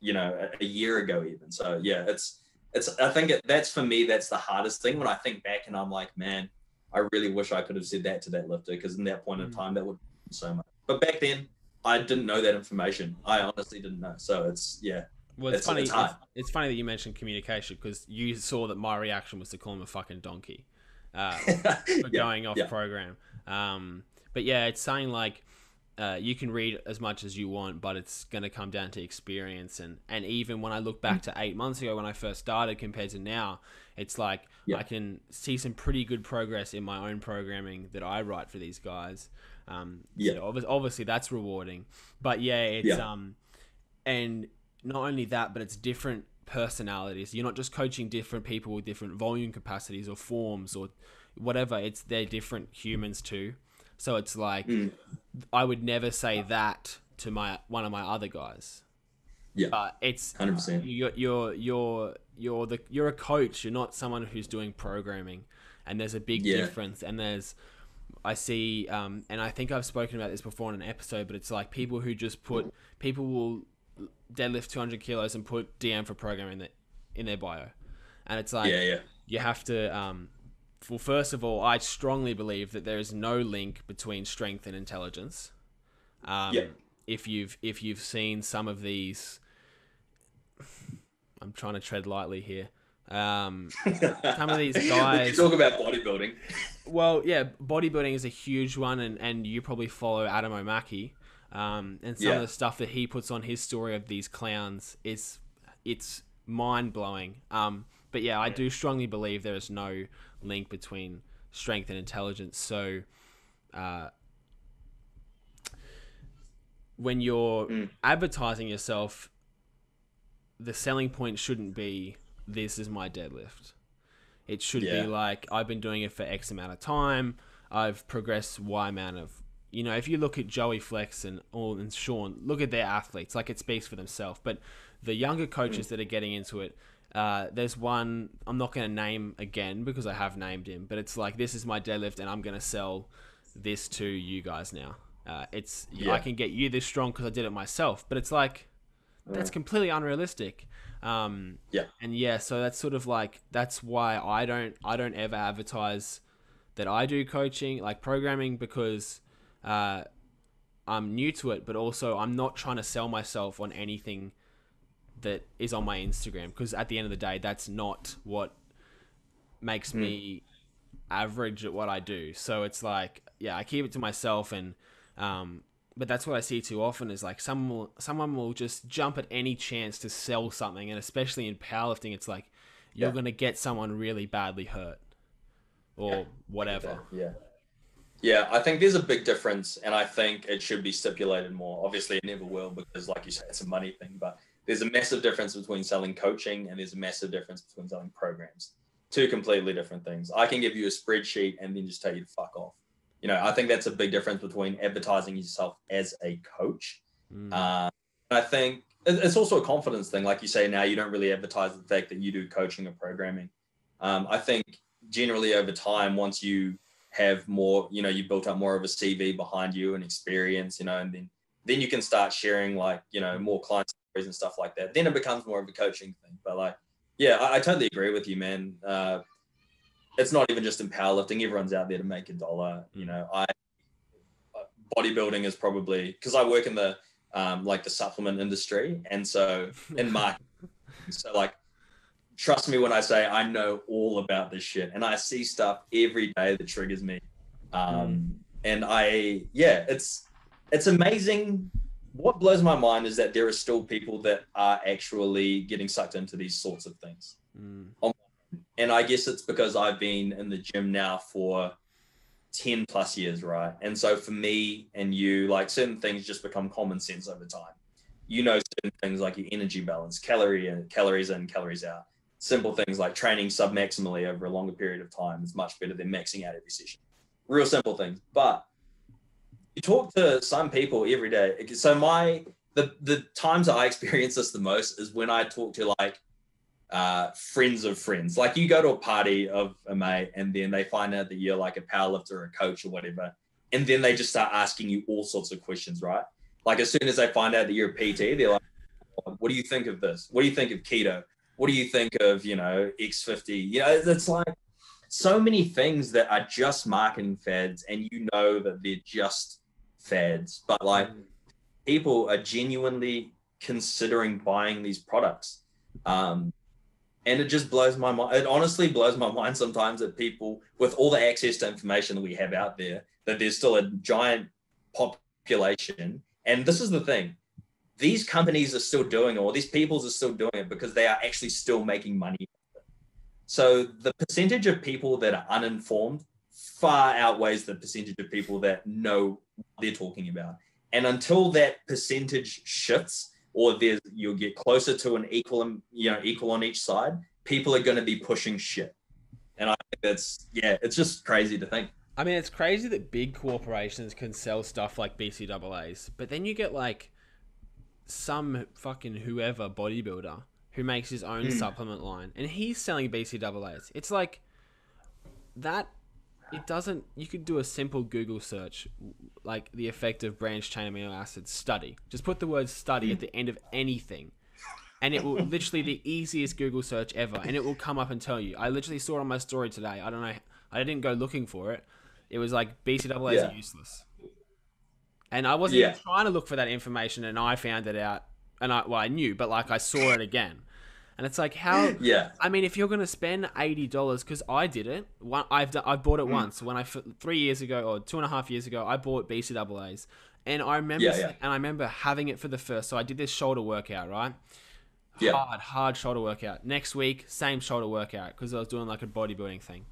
you know, a, a year ago even. So, yeah, it's, it's, I think it, that's for me, that's the hardest thing when I think back and I'm like, man, I really wish I could have said that to that lifter because in that point in time, that would have been so much. But back then, I didn't know that information. I honestly didn't know. So it's, yeah. Well, it's, it's funny. It's, it's funny that you mentioned communication because you saw that my reaction was to call him a fucking donkey uh, for going yeah, off yeah. program. Um, but yeah, it's saying like uh, you can read as much as you want, but it's going to come down to experience. And, and even when I look back to eight months ago when I first started compared to now, it's like yeah. I can see some pretty good progress in my own programming that I write for these guys. Um, yeah. So obviously, obviously that's rewarding, but yeah, it's, yeah. um, and not only that, but it's different personalities. You're not just coaching different people with different volume capacities or forms or whatever. It's they're different humans too. So it's like, mm. I would never say that to my, one of my other guys. Yeah. But it's one hundred percent. You're, you're, you're, you're the, you're a coach. You're not someone who's doing programming, and there's a big yeah. difference. And there's, I see, um, and I think I've spoken about this before in an episode, but it's like people who just put, people will deadlift two hundred kilos and put D M for program in, the, in their bio. And it's like, yeah, yeah. you have to, um, well, first of all, I strongly believe that there is no link between strength and intelligence. Um, yeah. If you've, if you've seen some of these, I'm trying to tread lightly here. Um, some of these guys talk about bodybuilding. Well, yeah, bodybuilding is a huge one, and, and you probably follow Adam O'Mackey, um, and some yeah. of the stuff that he puts on his story of these clowns is it's mind blowing. Um, but yeah, I do strongly believe there is no link between strength and intelligence. So, uh, when you're mm. advertising yourself, the selling point shouldn't be this is my deadlift. It should yeah. be like, I've been doing it for X amount of time. I've progressed Y amount of, you know, if you look at Joey Flex and all and Sean, look at their athletes, like it speaks for themselves. But the younger coaches mm. that are getting into it, uh, there's one, I'm not going to name again because I have named him, but it's like, this is my deadlift and I'm going to sell this to you guys now. Uh, it's, yeah. I can get you this strong because I did it myself, but it's like, that's completely unrealistic. Um, yeah. And yeah, so that's sort of like, that's why I don't, I don't ever advertise that I do coaching, like programming, because uh, I'm new to it, but also I'm not trying to sell myself on anything that is on my Instagram. Because at the end of the day, that's not what makes mm. me average at what I do. So it's like, yeah, I keep it to myself and, um, but that's what I see too often is like someone will, someone will just jump at any chance to sell something. And especially in powerlifting, it's like, you're yeah. going to get someone really badly hurt or yeah. whatever. Yeah. Yeah. I think there's a big difference, and I think it should be stipulated more. Obviously it never will, because like you say, it's a money thing, but there's a massive difference between selling coaching and there's a massive difference between selling programs. Two completely different things. I can give you a spreadsheet and then just tell you to fuck off. You know, I think that's a big difference between advertising yourself as a coach. Mm. Uh, and I think it's also a confidence thing. Like you say, now you don't really advertise the fact that you do coaching or programming. Um, I think generally over time, once you have more, you know, you built up more of a C V behind you and experience, you know, and then, then you can start sharing like, you know, more client stories and stuff like that. Then it becomes more of a coaching thing. But like, yeah, I, I totally agree with you, man. Uh, It's not even just in powerlifting. Everyone's out there to make a dollar. You know, I bodybuilding is probably because I work in the um, like the supplement industry, and so in marketing. So like, trust me when I say I know all about this shit, and I see stuff every day that triggers me. Um, and I yeah, it's it's amazing. What blows my mind is that there are still people that are actually getting sucked into these sorts of things. Mm. On And I guess it's because I've been in the gym now for ten plus years, right? And so for me and you, like certain things just become common sense over time. You know, certain things like your energy balance, calorie in, calories in, calories out. Simple things like training sub-maximally over a longer period of time is much better than maxing out every session. Real simple things. But you talk to some people every day. So my the, the times that I experience this the most is when I talk to like, uh friends of friends. Like you go to a party of a mate and then they find out that you're like a powerlifter or a coach or whatever, and then they just start asking you all sorts of questions, right? Like as soon as they find out that you're a P T, they're like, what do you think of this? What do you think of keto? What do you think of, you know, X fifty? You know, it's like so many things that are just marketing fads, and you know that they're just fads, but like people are genuinely considering buying these products. um And it just blows my mind. It honestly blows my mind sometimes that people, with all the access to information that we have out there, that there's still a giant population. And this is the thing. These companies are still doing it, or these peoples are still doing it because they are actually still making money. So the percentage of people that are uninformed far outweighs the percentage of people that know what they're talking about. And until that percentage shifts, or there's, you'll get closer to an equal, you know, equal on each side, people are going to be pushing shit. And I think that's, yeah, it's just crazy to think. I mean, it's crazy that big corporations can sell stuff like B C A As, but then you get like some fucking whoever bodybuilder who makes his own mm. supplement line and he's selling B C A As. It's like that, it doesn't, you could do a simple Google search, like the effect of branched chain amino acids study. Just put the word study at the end of anything, and it will literally the easiest Google search ever, and it will come up and tell you. I literally saw it on my story today. I don't know. I didn't go looking for it. It was like B C A As yeah. are useless. And I wasn't yeah. even trying to look for that information, and I found it out, and I, well, I knew, but like I saw it again. And it's like, how? Yeah. I mean, if you're going to spend eighty dollars, because I did it. One, I've done, I've bought it mm. once. When I, three years ago or two and a half years ago, I bought B C A As. And I remember yeah, yeah. and I remember having it for the first. So I did this shoulder workout, right? Yeah. Hard, hard shoulder workout. Next week, same shoulder workout, because I was doing like a bodybuilding thing.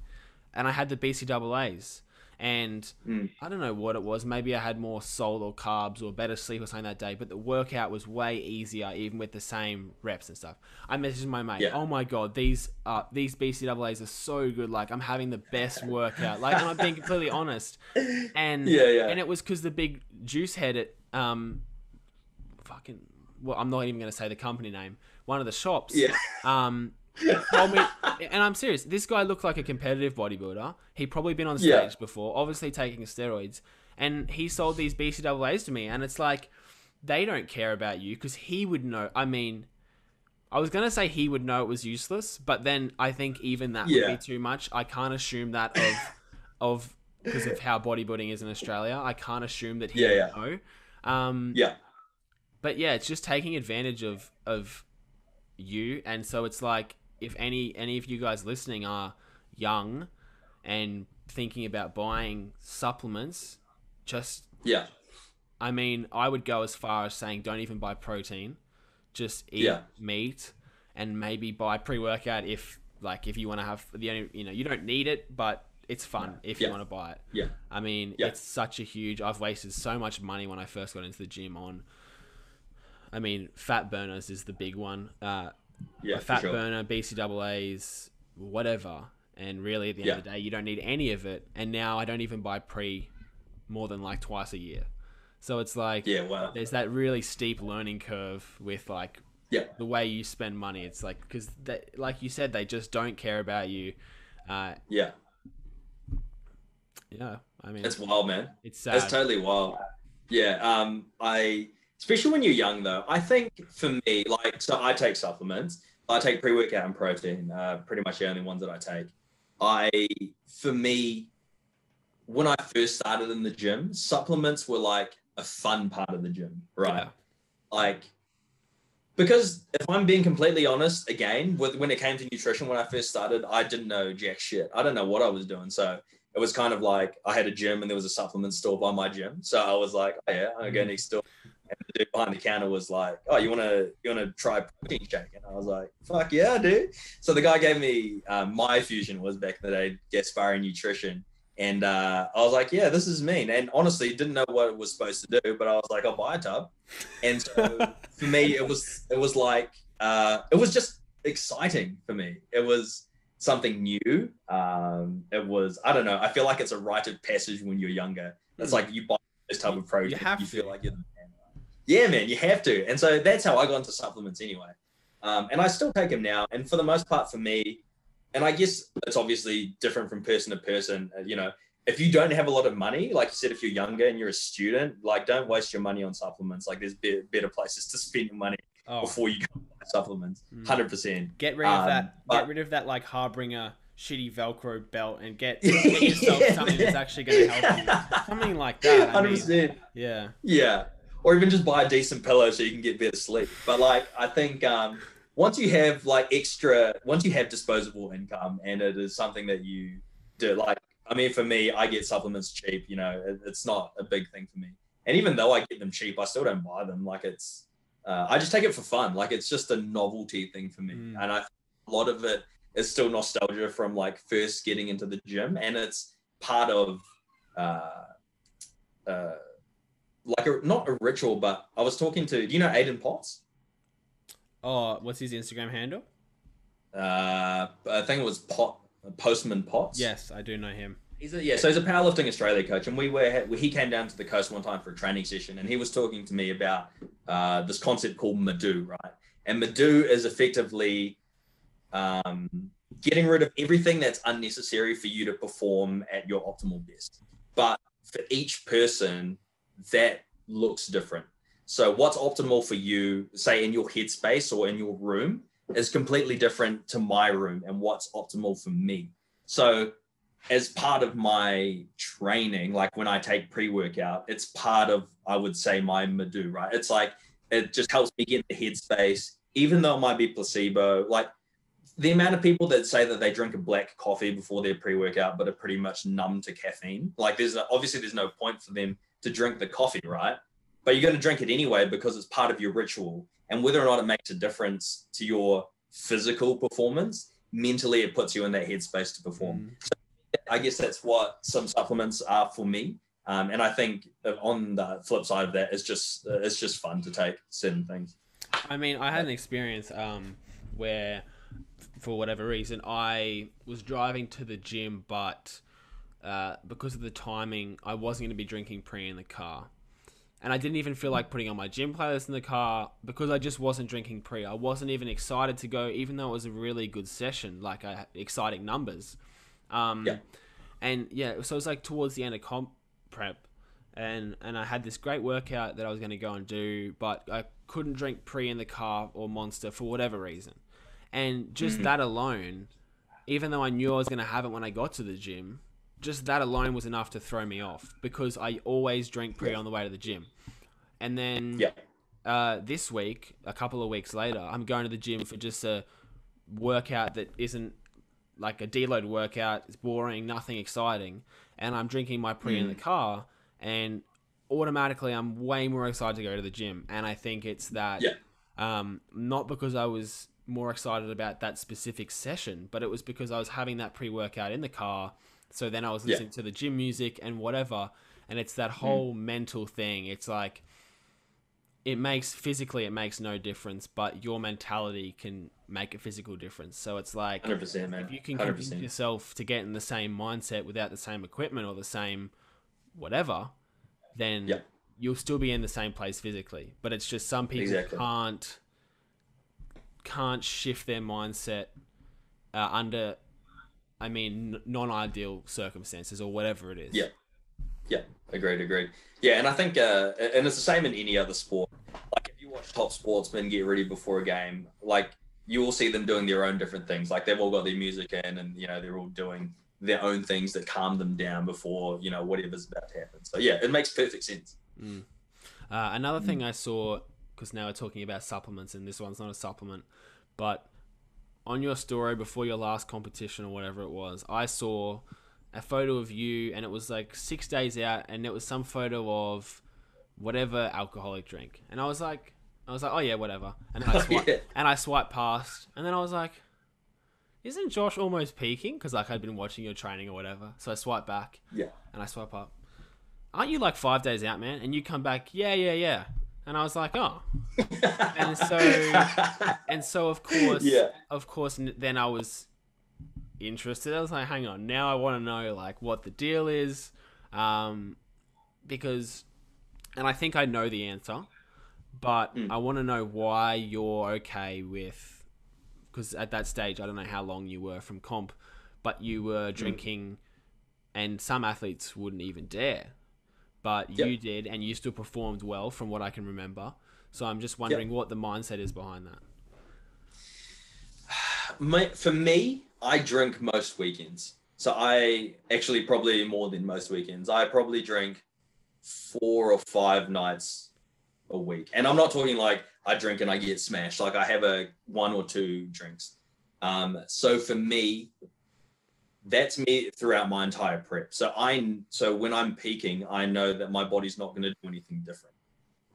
And I had the B C A As. And mm. I don't know what it was. Maybe I had more salt or carbs or better sleep or something that day. But the workout was way easier, even with the same reps and stuff. I messaged my mate, yeah. oh my God, these uh, these B C A As are so good. Like, I'm having the best workout. Like, and I'm being completely honest. And yeah, yeah. and it was because the big juice head at um, fucking, well, I'm not even going to say the company name. One of the shops. Yeah. Um, told me, and I'm serious, this guy looked like a competitive bodybuilder. He'd probably been on stage yeah. before, obviously taking steroids, and he sold these B C A As to me. And it's like, they don't care about you, because he would know. I mean, I was going to say he would know it was useless, but then I think even that yeah. would be too much. I can't assume that of of because of how bodybuilding is in Australia. I can't assume that he yeah, yeah. would know. Um, yeah. But yeah, it's just taking advantage of of you. And so it's like, if any any of you guys listening are young and thinking about buying supplements, just yeah I mean, I would go as far as saying don't even buy protein. Just eat yeah. meat, and maybe buy pre-workout if, like, if you want to have the only, you know, you don't need it, but it's fun if yeah. you want to buy it. yeah I mean, yeah. it's such a huge, I've wasted so much money when I first got into the gym on, I mean, fat burners is the big one. Uh, Yeah, a fat sure. burner, B C A As, whatever. And really, at the end yeah. of the day, you don't need any of it. And now I don't even buy pre more than like twice a year. So it's like, yeah, wow. there's that really steep learning curve with like yeah. the way you spend money. It's like, because like you said, they just don't care about you. Uh, yeah. Yeah. I mean, that's wild, man. It's sad. That's totally wild. Yeah. Um, I... Especially when you're young, though. I think for me, like, so I take supplements. I take pre-workout and protein, uh, pretty much the only ones that I take. I, for me, when I first started in the gym, supplements were like a fun part of the gym, right? Yeah. Like, because if I'm being completely honest, again, with, when it came to nutrition, when I first started, I didn't know jack shit. I don't know what I was doing. So it was kind of like, I had a gym and there was a supplement store by my gym. So I was like, oh yeah, I'm going to store. And the dude behind the counter was like, "Oh, you wanna you wanna try protein shake?" And I was like, "Fuck yeah, dude!" So the guy gave me uh, my fusion was back in the day, Gaspari Nutrition, and uh, I was like, "Yeah, this is mean." And honestly, didn't know what it was supposed to do, but I was like, "I'll buy a tub." And so for me, it was it was like uh, it was just exciting for me. It was something new. Um, it was I don't know. I feel like it's a rite of passage when you're younger. It's like you buy this tub of protein, you, have you feel to. like you're. Yeah, man, you have to. And so that's how I got into supplements anyway. Um, and I still take them now. And for the most part for me, and I guess it's obviously different from person to person, you know, if you don't have a lot of money, like you said, if you're younger and you're a student, like don't waste your money on supplements. Like there's be- better places to spend your money oh. before you go buy supplements, one hundred percent. Get rid of um, that, but- get rid of that like Harbinger shitty Velcro belt and get, get yourself yeah, something man. that's actually going to help you. Something like that. I one hundred percent. Mean, yeah. Yeah. Or even just buy a decent pillow so you can get better sleep. But like, I think um, once you have like extra, once you have disposable income and it is something that you do, like, I mean, for me, I get supplements cheap, you know, it, it's not a big thing for me. And even though I get them cheap, I still don't buy them. Like it's, uh, I just take it for fun. Like it's just a novelty thing for me. Mm. And I think a lot of it is still nostalgia from like first getting into the gym. And it's part of, uh, uh, like a, not a ritual, but I was talking to, do you know Aiden Potts? Oh, what's his Instagram handle? Uh, I think it was Pot, Postman Potts. Yes, I do know him. He's a, yeah, so he's a Powerlifting Australia coach, and we were he came down to the coast one time for a training session, and he was talking to me about uh, this concept called Madhu, right? And Madhu is effectively um, getting rid of everything that's unnecessary for you to perform at your optimal best. But for each person, that looks different. So what's optimal for you, say in your headspace or in your room, is completely different to my room and what's optimal for me. So as part of my training, like when I take pre-workout, it's part of, I would say, my Madhu, right? It's like, it just helps me get in the headspace, even though it might be placebo, like the amount of people that say that they drink a black coffee before their pre-workout, but are pretty much numb to caffeine. Like there's obviously there's no point for them to drink the coffee, right? But you're going to drink it anyway, because it's part of your ritual. And whether or not it makes a difference to your physical performance, mentally it puts you in that headspace to perform. Mm. So I guess that's what some supplements are for me. Um, and I think on the flip side of that, it's just, it's just fun to take certain things. I mean, I had an experience um, where for whatever reason, I was driving to the gym, but uh, because of the timing, I wasn't going to be drinking pre in the car. And I didn't even feel like putting on my gym playlist in the car because I just wasn't drinking pre. I wasn't even excited to go, even though it was a really good session, like I had exciting numbers. Um, yeah. And yeah, so it was like towards the end of comp prep, and, and I had this great workout that I was going to go and do, but I couldn't drink pre in the car or Monster for whatever reason. And just mm-hmm. that alone, even though I knew I was going to have it when I got to the gym, just that alone was enough to throw me off, because I always drink pre yeah. on the way to the gym. And then yeah. uh, this week, a couple of weeks later, I'm going to the gym for just a workout that isn't like a deload workout. It's boring, nothing exciting. And I'm drinking my pre mm. in the car, and automatically I'm way more excited to go to the gym. And I think it's that, yeah. um, not because I was more excited about that specific session, but it was because I was having that pre-workout in the car. So then I was listening yeah. to the gym music and whatever. And it's that whole mm. mental thing. It's like, it makes physically, it makes no difference, but your mentality can make a physical difference. So it's like, one hundred percent, man. If you can convince one hundred percent yourself to get in the same mindset without the same equipment or the same whatever, then yeah. you'll still be in the same place physically. But it's just some people exactly. can't, can't shift their mindset uh, under, I mean, non-ideal circumstances or whatever it is. Yeah. Yeah. Agreed. Agreed. Yeah. And I think, uh, and it's the same in any other sport. Like if you watch top sportsmen get ready before a game, like you will see them doing their own different things. Like they've all got their music in, and, you know, they're all doing their own things that calm them down before, you know, whatever's about to happen. So yeah, it makes perfect sense. Mm. Uh, another mm. thing I saw, cause now we're talking about supplements, and this one's not a supplement, but on your story before your last competition or whatever it was, I saw a photo of you, and it was like six days out, and it was some photo of whatever alcoholic drink. And I was like, I was like, oh yeah, whatever. And I swiped, oh, yeah. and I swiped past, and then I was like, isn't Josh almost peaking? Cause like I'd been watching your training or whatever. So I swiped back yeah, and I swipe up. Aren't you like five days out, man? And you come back. Yeah, yeah, yeah. And I was like, oh, and so, and so of course, yeah. of course, then I was interested. I was like, hang on, now I want to know like what the deal is. Um, because, and I think I know the answer, but mm. I want to know why you're okay with, because at that stage, I don't know how long you were from comp, but you were drinking mm. and some athletes wouldn't even dare. But yep. you did, and you still performed well from what I can remember. So I'm just wondering yep. what the mindset is behind that. My, for me, I drink most weekends. So I actually probably more than most weekends. I probably drink four or five nights a week. And I'm not talking like I drink and I get smashed. Like I have a one or two drinks. Um, so for me, that's me throughout my entire prep. So I, so when I'm peaking, I know that my body's not going to do anything different.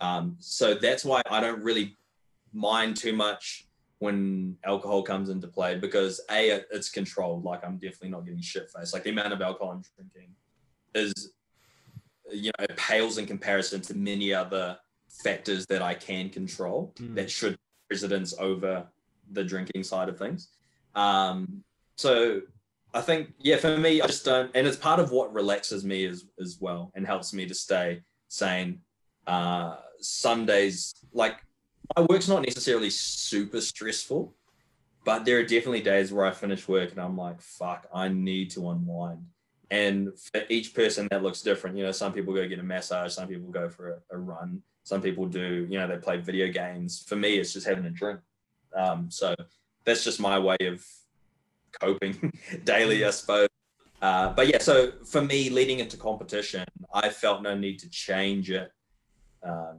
Um, so that's why I don't really mind too much when alcohol comes into play, because A, it's controlled. Like I'm definitely not getting shit faced. Like the amount of alcohol I'm drinking is, you know, it pales in comparison to many other factors that I can control mm. that should precedence over the drinking side of things. Um, so I think, yeah, for me, I just don't, and it's part of what relaxes me as, as well, and helps me to stay sane. Uh, Sundays, like my work's not necessarily super stressful, but there are definitely days where I finish work and I'm like, fuck, I need to unwind. And for each person that looks different, you know, some people go get a massage, some people go for a, a run, some people do, you know, they play video games. For me, it's just having a drink. Um, so that's just my way of coping daily, I suppose. Uh, but yeah, so for me, leading into competition, I felt no need to change it. Uh,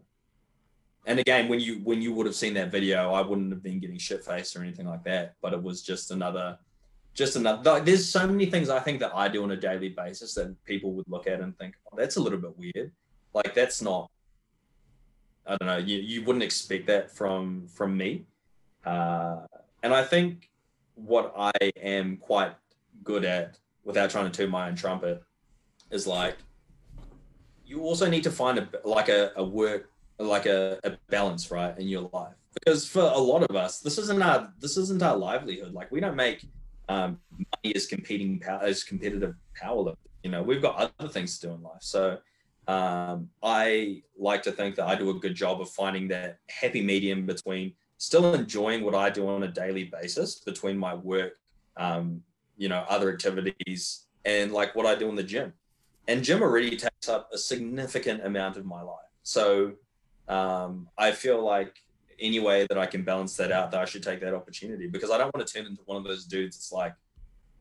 And again, when you when you would have seen that video, I wouldn't have been getting shit faced or anything like that. But it was just another, just another. Like, there's so many things I think that I do on a daily basis that people would look at and think, oh, that's a little bit weird. Like that's not. I don't know. You you wouldn't expect that from from me. Uh, and I think what I am quite good at, without trying to toot my own trumpet, is like you also need to find a like a, a work. like a, a balance, right, in your life, because for a lot of us this isn't our this isn't our livelihood. Like we don't make um money as competing power as competitive powerlifters. You know, we've got other things to do in life. So um I like to think that I do a good job of finding that happy medium between still enjoying what I do on a daily basis, between my work, um you know, other activities, and like what I do in the gym. And gym already takes up a significant amount of my life, so um I feel like any way that I can balance that out, that I should take that opportunity, because I don't want to turn into one of those dudes that's like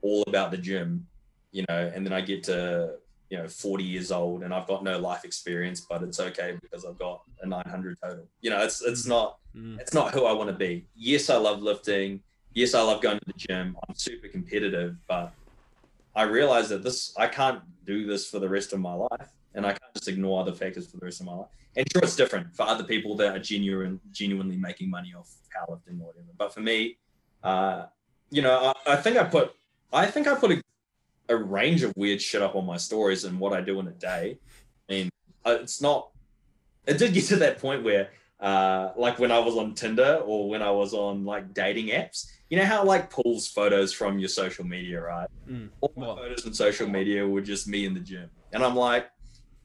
all about the gym, you know, and then I get to, you know, forty years old and I've got no life experience, but it's okay because I've got a nine hundred total. You know, it's it's not mm. it's not who I want to be. Yes, I love lifting. Yes, I love going to the gym. I'm super competitive, but I realize that this I can't do this for the rest of my life, and I can't just ignore other factors for the rest of my life. And sure, it's different for other people that are genuine, genuinely making money off powerlifting or whatever. But for me, uh, you know, I, I think I put, I think I put a, a range of weird shit up on my stories and what I do in a day. I mean, it's not, it did get to that point where, uh, like when I was on Tinder or when I was on like dating apps, you know how like pulls photos from your social media, right? Mm. All my photos on social media were just me in the gym. And I'm like,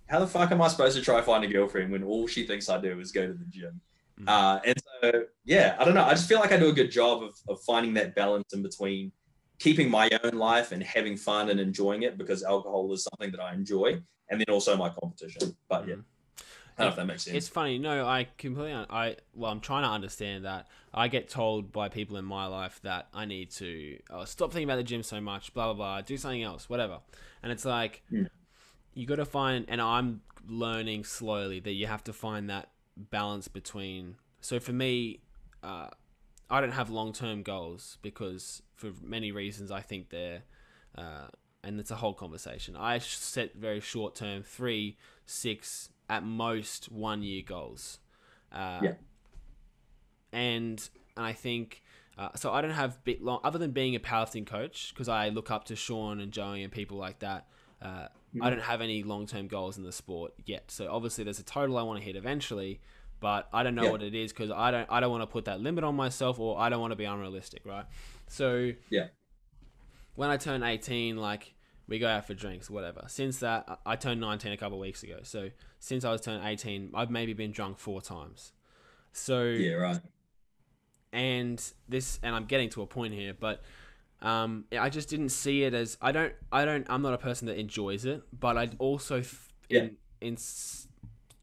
how the fuck am I supposed to try find a girlfriend when all she thinks I do is go to the gym? Mm. Uh, and so, yeah, I don't know. I just feel like I do a good job of, of finding that balance in between keeping my own life and having fun and enjoying it, because alcohol is something that I enjoy, and then also my competition. But mm. yeah, I don't know if that makes sense. It's funny. No, I completely, I, well, I'm trying to understand that. I get told by people in my life that I need to oh, stop thinking about the gym so much, blah, blah, blah, do something else, whatever. And it's like, mm. you got to find, and I'm learning slowly that you have to find that balance between. So for me, uh, I don't have long-term goals because for many reasons I think they're, uh, and it's a whole conversation. I set very short-term, three, six, at most one-year goals. Uh, yeah. And, and I think, uh, so I don't have bit long, other than being a powerlifting coach, because I look up to Sean and Joey and people like that, uh, I don't have any long-term goals in the sport yet. So obviously there's a total I want to hit eventually, but I don't know yeah. what it is, because I don't I don't want to put that limit on myself, or I don't want to be unrealistic, right? So yeah, when I turn eighteen, like we go out for drinks, whatever. Since that, I turned nineteen a couple of weeks ago. So since I was turned eighteen, I've maybe been drunk four times. So yeah, right. And this, and I'm getting to a point here, but um I just didn't see it as I don't I don't I'm not a person that enjoys it, but I also f- yeah. in, in s-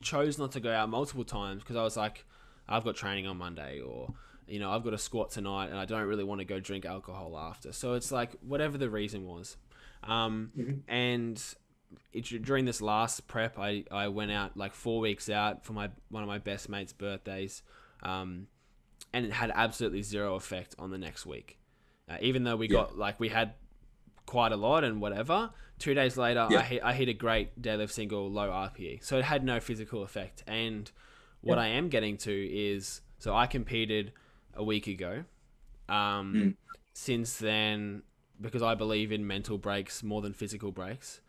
chose not to go out multiple times because I was like, I've got training on Monday, or you know, I've got a squat tonight and I don't really want to go drink alcohol after. So it's like whatever the reason was, um mm-hmm. and it, during this last prep I I went out like four weeks out for my one of my best mate's birthdays, um and it had absolutely zero effect on the next week. Uh, even though we yeah. got like we had quite a lot and whatever, two days later yeah. I, hit, I hit a great deadlift single, low R P E, so it had no physical effect. And what yeah. I am getting to is, so I competed a week ago, um, mm. since then, because I believe in mental breaks more than physical breaks,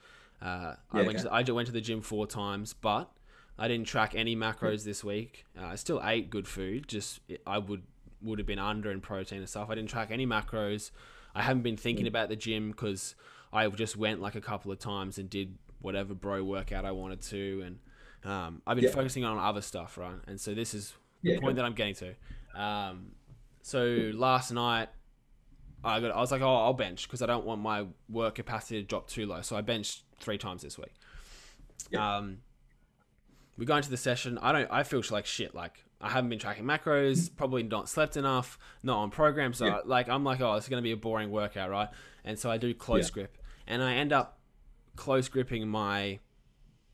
uh, yeah, I, went okay. to, I went to the gym four times, but I didn't track any macros this week. uh, I still ate good food, just I would would have been under in protein and stuff. I didn't track any macros. I haven't been thinking about the gym because I just went like a couple of times and did whatever bro workout I wanted to. And um, I've been yeah. focusing on other stuff, right? And so this is the yeah, point yeah. that I'm getting to. Um, so last night I got, I was like, oh, I'll bench because I don't want my work capacity to drop too low. So I benched three times this week. Yeah. Um, we go into the session. I don't, I feel like shit. Like, I haven't been tracking macros, probably not slept enough, not on program. So yeah. I, like, I'm like, oh, it's going to be a boring workout, right? And so I do close yeah. grip, and I end up close gripping my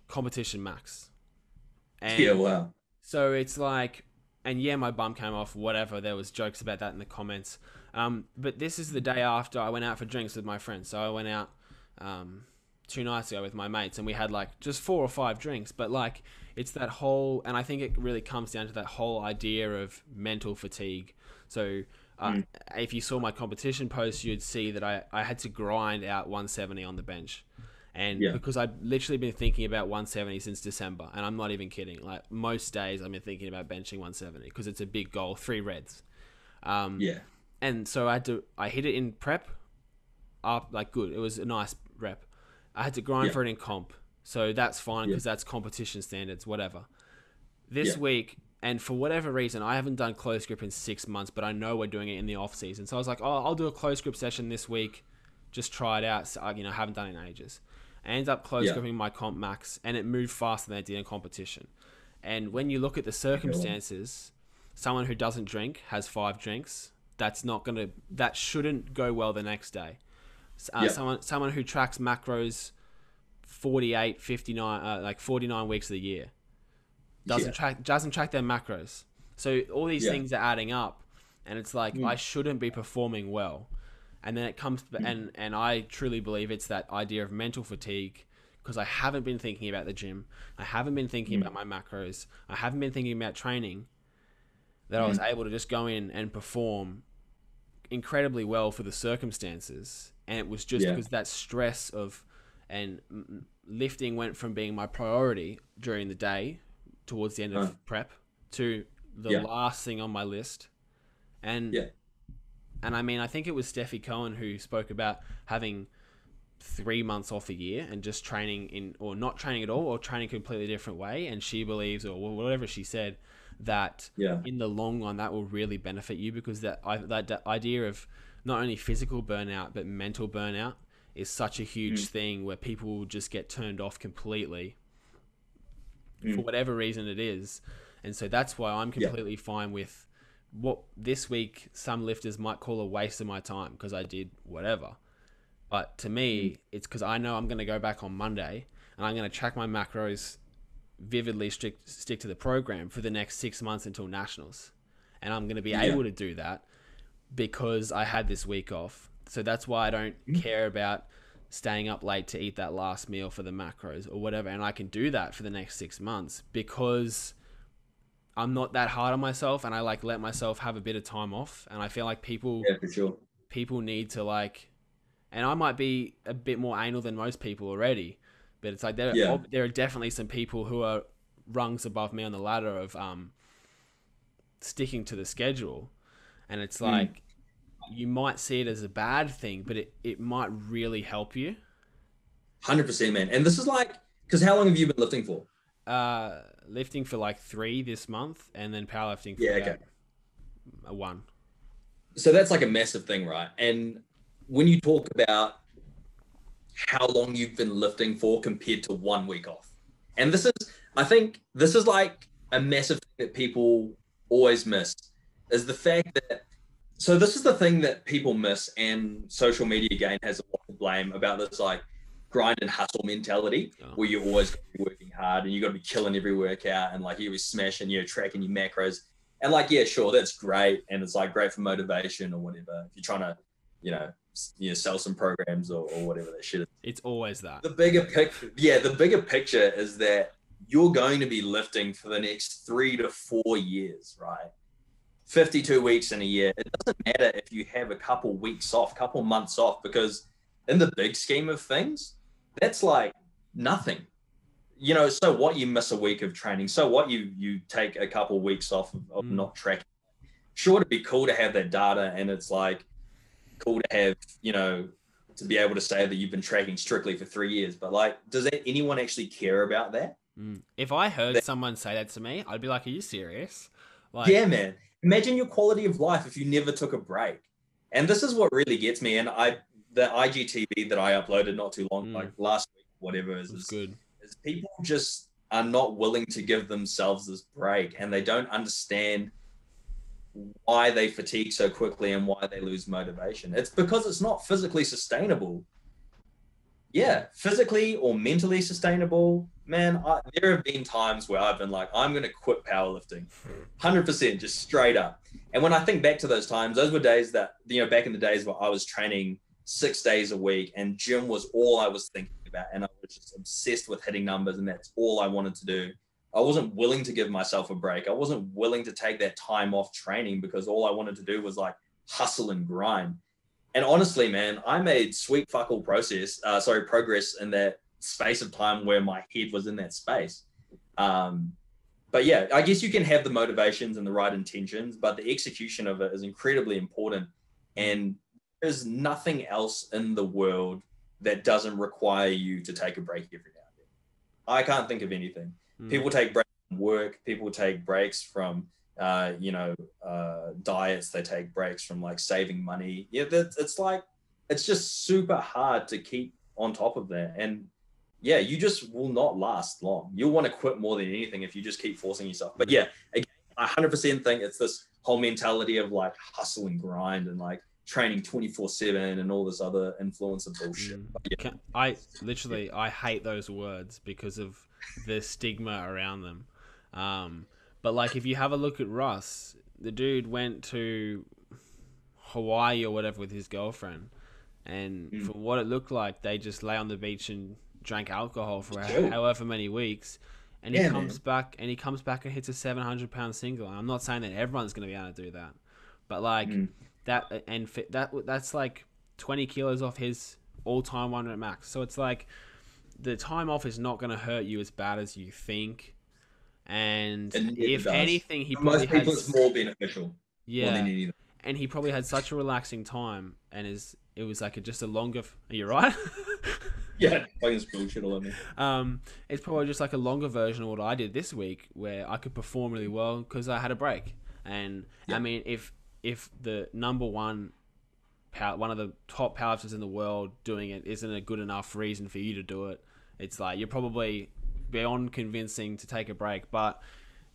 competition max. And, yeah, wow. So it's like, and yeah, my bum came off, whatever. There was jokes about that in the comments. Um, but this is the day after I went out for drinks with my friends. So I went out um, two nights ago with my mates, and we had like just four or five drinks. But like, it's that whole, and I think it really comes down to that whole idea of mental fatigue. So uh, mm. if you saw my competition post, you'd see that I, I had to grind out one seventy on the bench. And yeah. because I've literally been thinking about one seventy since December, and I'm not even kidding. Like most days I've been thinking about benching one seventy because it's a big goal, three reds. Um, yeah. And so I had to, I hit it in prep up like good. It was a nice rep. I had to grind yeah. for it in comp. So that's fine because yeah. that's competition standards, whatever. This yeah. week, and for whatever reason, I haven't done close grip in six months, but I know we're doing it in the off season. So I was like, oh, I'll do a close grip session this week. Just try it out. So I, you know, haven't done it in ages. I ended up close yeah. gripping my comp max, and it moved faster than it did in competition. And when you look at the circumstances, someone who doesn't drink has five drinks. That's not gonna. That shouldn't go well the next day. Uh, yeah. Someone, someone who tracks macros, forty-eight, fifty-nine, uh, like forty-nine weeks of the year, doesn't yeah. track, doesn't track their macros. So all these yeah. things are adding up, and it's like mm. I shouldn't be performing well. And then it comes, and, and I truly believe it's that idea of mental fatigue because I haven't been thinking about the gym. I haven't been thinking mm. about my macros. I haven't been thinking about training that mm. I was able to just go in and perform incredibly well for the circumstances. And it was just yeah. because that stress of, and lifting went from being my priority during the day towards the end of huh. prep to the yeah. last thing on my list. And yeah. And I mean, I think it was Steffi Cohen who spoke about having three months off a year and just training in, or not training at all, or training a completely different way. And she believes, or whatever she said, that yeah. in the long run, that will really benefit you because that, that idea of not only physical burnout, but mental burnout is such a huge mm. thing where people will just get turned off completely mm. for whatever reason it is. And so that's why I'm completely yeah. fine with what this week some lifters might call a waste of my time because I did whatever, but to me mm. it's because I know I'm going to go back on Monday and I'm going to track my macros vividly, strict stick to the program for the next six months until nationals, and I'm going to be yeah. able to do that because I had this week off. So that's why I don't mm. care about staying up late to eat that last meal for the macros or whatever, and I can do that for the next six months because I'm not that hard on myself, and I like let myself have a bit of time off. And I feel like people, yeah, for sure. people need to like, and I might be a bit more anal than most people already, but it's like, there, yeah. are, there are definitely some people who are rungs above me on the ladder of, um, sticking to the schedule. And it's like, mm. you might see it as a bad thing, but it, it might really help you. one hundred percent, man. And this is like, cause how long have you been lifting for? Uh, lifting for like three this month, and then powerlifting for yeah, okay. a one. So that's like a massive thing, right? And when you talk about how long you've been lifting for compared to one week off, and this is, I think this is like a massive thing that people always miss is the fact that, so this is the thing that people miss, and social media again has a lot of blame about this, like grind and hustle mentality oh. where you're always going to be working hard and you got to be killing every workout and like you're smashing, you're tracking your macros and like, yeah, sure. That's great. And it's like great for motivation or whatever. If you're trying to, you know, you know, sell some programs or, or whatever that shit is. It's always that. The bigger picture. Yeah. The bigger picture is that you're going to be lifting for the next three to four years, right? fifty-two weeks in a year. It doesn't matter if you have a couple weeks off, couple months off, because in the big scheme of things, that's like nothing, you know. So what, you miss a week of training, so what, you you take a couple of weeks off of, of mm. not tracking. Sure, it'd be cool to have that data, and it's like cool to have, you know, to be able to say that you've been tracking strictly for three years, but like, does that, anyone actually care about that? mm. If I heard that, someone say that to me, I'd be like, are you serious? Like, yeah, man, imagine your quality of life if you never took a break. And this is what really gets me, and I the I G T V that I uploaded not too long, mm. like last week, whatever, is, is, good. is people just are not willing to give themselves this break, and they don't understand why they fatigue so quickly and why they lose motivation. It's because it's not physically sustainable yeah, physically or mentally sustainable, man, I, there have been times where I've been like, I'm going to quit powerlifting, one hundred percent, just straight up. And when I think back to those times, those were days that, you know, back in the days where I was training six days a week and gym was all I was thinking about. And I was just obsessed with hitting numbers, and that's all I wanted to do. I wasn't willing to give myself a break. I wasn't willing to take that time off training because all I wanted to do was like hustle and grind. And honestly, man, I made sweet fuck all process, uh, sorry, progress in that space of time where my head was in that space. Um, but yeah, I guess you can have the motivations and the right intentions, but the execution of it is incredibly important. And there's nothing else in the world that doesn't require you to take a break every now and then. I can't think of anything. Mm. People take breaks from work. People take breaks from, uh, you know, uh, diets. They take breaks from like saving money. Yeah, it's like, it's just super hard to keep on top of that. And yeah, you just will not last long. You'll want to quit more than anything if you just keep forcing yourself. But yeah, again, I one hundred percent think it's this whole mentality of like hustle and grind and like training twenty-four seven and all this other influencer bullshit. Yeah. I literally, I hate those words because of the stigma around them. Um, but like, if you have a look at Russ, the dude went to Hawaii or whatever with his girlfriend. And mm. for what it looked like, they just lay on the beach and drank alcohol for however many weeks, and yeah, he comes man. back and he comes back and hits a seven hundred pound single. And I'm not saying that everyone's going to be able to do that, but like mm. that, and fit, that that's like twenty kilos off his all time one rep max. So it's like the time off is not going to hurt you as bad as you think. And, and if anything, he probably most people has, it's more beneficial. Yeah. More and he probably had such a relaxing time, and is, it was like a, just a longer, are you right? Yeah, bullshit all over me. Um, it's probably just like a longer version of what I did this week, where I could perform really well because I had a break. And yeah. I mean, if if the number one power, one of the top powerlifters in the world doing it isn't a good enough reason for you to do it, it's like you're probably beyond convincing to take a break. But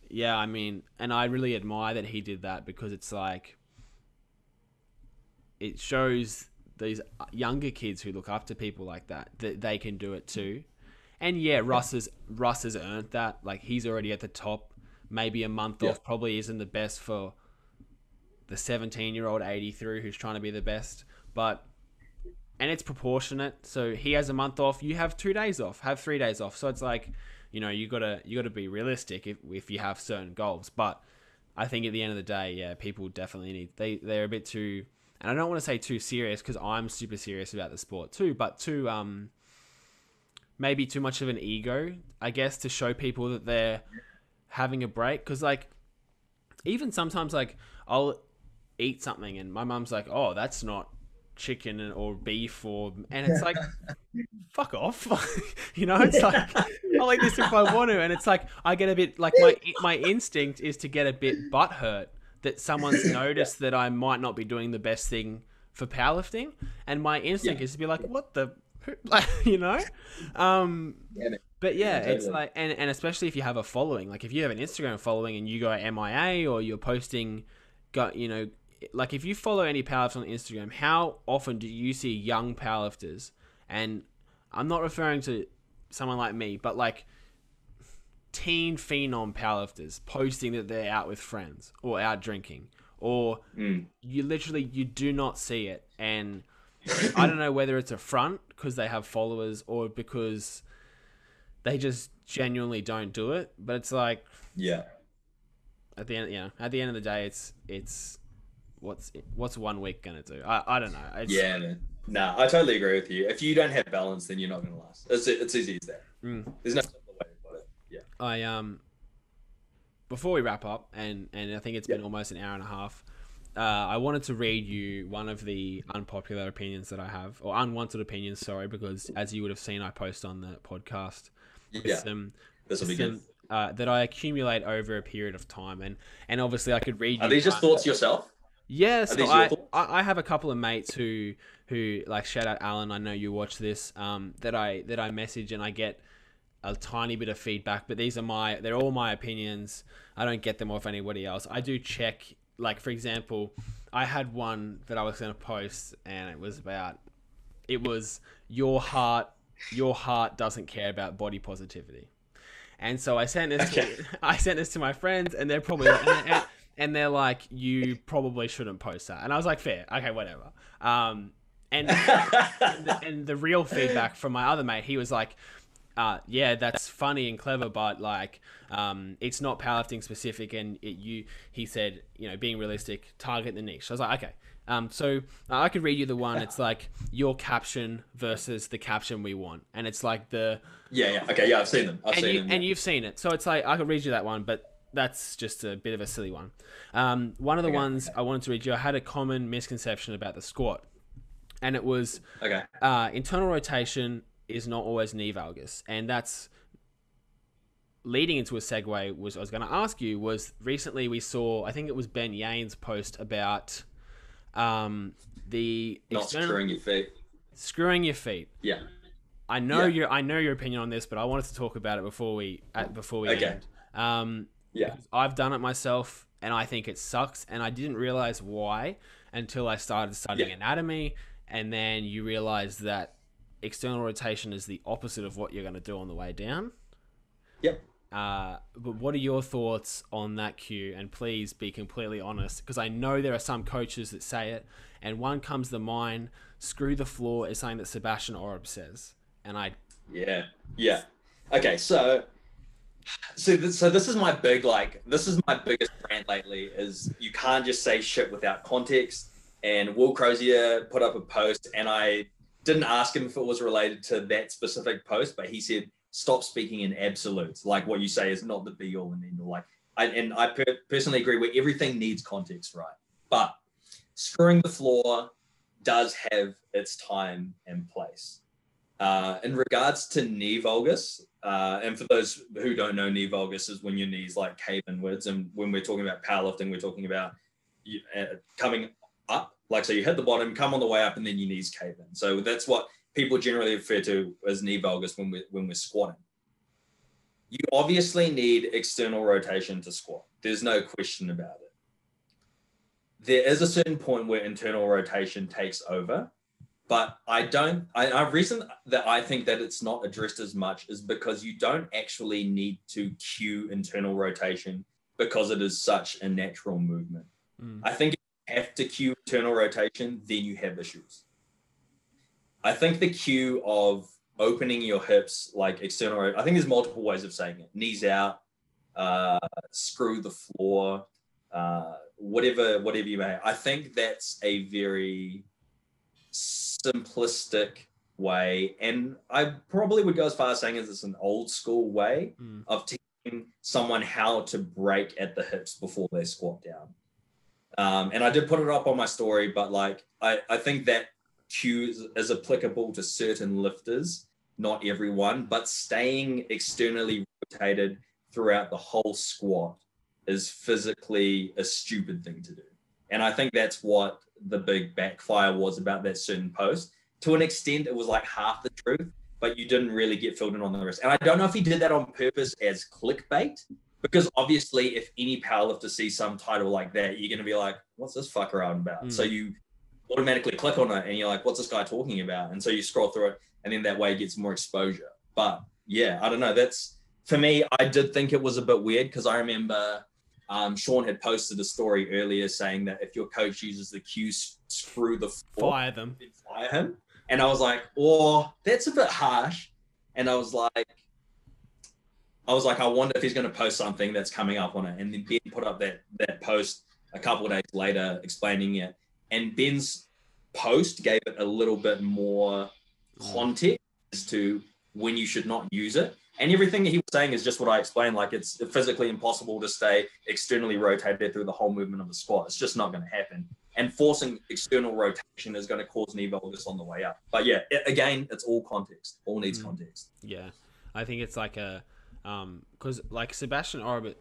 yeah, I mean, and I really admire that he did that, because it's like it shows these younger kids who look up to people like that, that they can do it too. And yeah, Russ has, Russ has earned that. Like, he's already at the top. Maybe a month yeah. off probably isn't the best for the seventeen year old eighty-three who's trying to be the best, but, and it's proportionate. So he has a month off, you have two days off, have three days off. So it's like, you know, you gotta, you gotta be realistic if, if you have certain goals. But I think at the end of the day, yeah, people definitely need, they, they're a bit too, and I don't want to say too serious, because I'm super serious about the sport too, but too, um, maybe too much of an ego, I guess, to show people that they're having a break. Because like, even sometimes like I'll eat something and my mum's like, oh, that's not chicken or beef, or, and it's like, fuck off. You know, it's like, I'll eat this if I want to. And it's like, I get a bit like, my, my instinct is to get a bit butthurt that someone's noticed that I might not be doing the best thing for powerlifting. And my instinct yeah. is to be like, what the, like, you know? Um, yeah, but yeah, totally. It's like, and, and especially if you have a following, like if you have an Instagram following and you go M I A, or you're posting, go, you know, like if you follow any powerlifters on Instagram, how often do you see young powerlifters? And I'm not referring to someone like me, but like, teen phenom powerlifters posting that they're out with friends or out drinking, or mm. you literally, you do not see it. And I don't know whether it's a front because they have followers or because they just genuinely don't do it. But it's like, yeah, at the end, you know, at the end of the day, it's, it's what's, what's one week going to do? I, I don't know. It's, yeah, no, nah, I totally agree with you. If you don't have balance, then you're not going to last. It's, it's easy as that. Mm. There's no, I um before we wrap up, and and I think it's yep. been almost an hour and a half, uh I wanted to read you one of the unpopular opinions that I have, or unwanted opinions, sorry, because as you would have seen, I post on the podcast with yeah. some, this will be some, good uh that I accumulate over a period of time, and and obviously I could read you. Are these just thoughts yourself? Yes, yeah, so I, I I have a couple of mates who who like, shout out Alan, I know you watch this, um that I that I message, and I get a tiny bit of feedback, but these are my, they're all my opinions. I don't get them off anybody else. I do check, like, for example, I had one that I was going to post, and it was about, it was your heart your heart doesn't care about body positivity. And so I sent this okay. to, I sent this to my friends, and they're probably like, and, and they're like, you probably shouldn't post that. And I was like, fair, okay, whatever. Um, and and, the, and the real feedback from my other mate, he was like, uh, yeah, that's funny and clever, but like, um, it's not powerlifting specific. And it, you, he said, you know, being realistic, target the niche. So I was like, okay. Um, so I could read you the one. It's like your caption versus the caption we want. And it's like the... Yeah, yeah. Okay, yeah, I've seen them. I've and seen you, them. Yeah. And you've seen it. So it's like, I could read you that one, but that's just a bit of a silly one. Um, one of the okay, ones okay. I wanted to read you, I had a common misconception about the squat. And it was okay. uh, internal rotation is not always knee valgus. And that's leading into a segue, was I was going to ask you, was recently we saw, I think it was Ben Yane's post about... Um, the not external, screwing your feet, screwing your feet. Yeah, I know yeah. your I know your opinion on this, but I wanted to talk about it before we at, before we okay. end. Um, yeah, I've done it myself, and I think it sucks, and I didn't realize why until I started studying yeah. anatomy, and then you realize that external rotation is the opposite of what you're going to do on the way down. Yep. Uh, but what are your thoughts on that cue? And please be completely honest, because I know there are some coaches that say it, and one comes to mind, screw the floor is something that Sebastian Oreb says. And I... Yeah, yeah. Okay, so so this, so this is my big, like, this is my biggest rant lately, is you can't just say shit without context. And Will Crozier put up a post, and I didn't ask him if it was related to that specific post, but he said, stop speaking in absolutes. Like, what you say is not the be all and end all. Like, I, and I per- personally agree where everything needs context, right? But screwing the floor does have its time and place. Uh, in regards to knee valgus, uh, and for those who don't know, knee valgus is when your knees like cave inwards. And when we're talking about powerlifting, we're talking about you, uh, coming up. Like, so you hit the bottom, come on the way up, and then your knees cave in. So that's what people generally refer to as knee valgus when we're, when we're squatting. You obviously need external rotation to squat. There's no question about it. There is a certain point where internal rotation takes over, but I don't, I, I reason that I think that it's not addressed as much is because you don't actually need to cue internal rotation because it is such a natural movement. Mm. I think if you have to cue internal rotation, then you have issues. I think the cue of opening your hips, like external, I think there's multiple ways of saying it. Knees out, uh, screw the floor, uh, whatever, whatever you may. I think that's a very simplistic way. And I probably would go as far as saying it's an old school way mm. of teaching someone how to break at the hips before they squat down. Um, and I did put it up on my story, but like, I, I think that cue is applicable to certain lifters, not everyone, but staying externally rotated throughout the whole squat is physically a stupid thing to do. And I think that's what the big backfire was about that certain post. To an extent, it was like half the truth, but you didn't really get filled in on the rest. And I don't know if he did that on purpose as clickbait, because obviously if any powerlifter sees some title like that, you're going to be like, what's this fucker out about? Mm. So you automatically click on it and you're like, what's this guy talking about? And so you scroll through it, and then that way it gets more exposure. But yeah, I don't know. That's, for me, I did think it was a bit weird, because I remember um, Sean had posted a story earlier saying that if your coach uses the cue screw the floor, fire them, then fire him. And I was like, oh, that's a bit harsh. And I was like, I was like, I wonder if he's going to post something that's coming up on it. And then Ben put up that, that post a couple of days later explaining it. And Ben's post gave it a little bit more context as to when you should not use it. And everything that he was saying is just what I explained. Like, it's physically impossible to stay externally rotated through the whole movement of the squat. It's just not going to happen. And forcing external rotation is going to cause knee valgus on the way up. But yeah, it, again, it's all context. All needs mm. context. Yeah. I think it's like a, um, cause like Sebastian Oreb,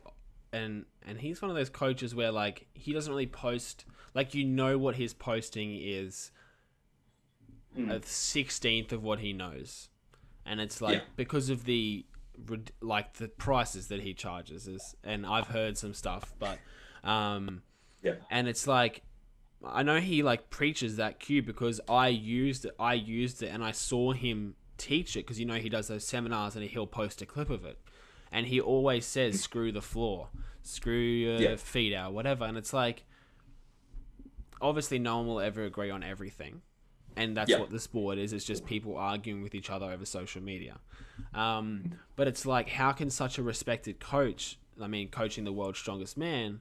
and, and he's one of those coaches where like, he doesn't really post, like, you know what his posting is mm. a sixteenth of what he knows. And it's like, yeah. because of the, like, the prices that he charges is, and I've heard some stuff, but, um, yeah. and it's like, I know he like preaches that cue because I used it, I used it and I saw him teach it, because you know he does those seminars and he'll post a clip of it, and he always says screw the floor, screw your yeah. feet out, whatever. And it's like, obviously no one will ever agree on everything, and that's yeah. what the sport is. It's just people arguing with each other over social media. Um, but it's like, how can such a respected coach, I mean, coaching the world's strongest man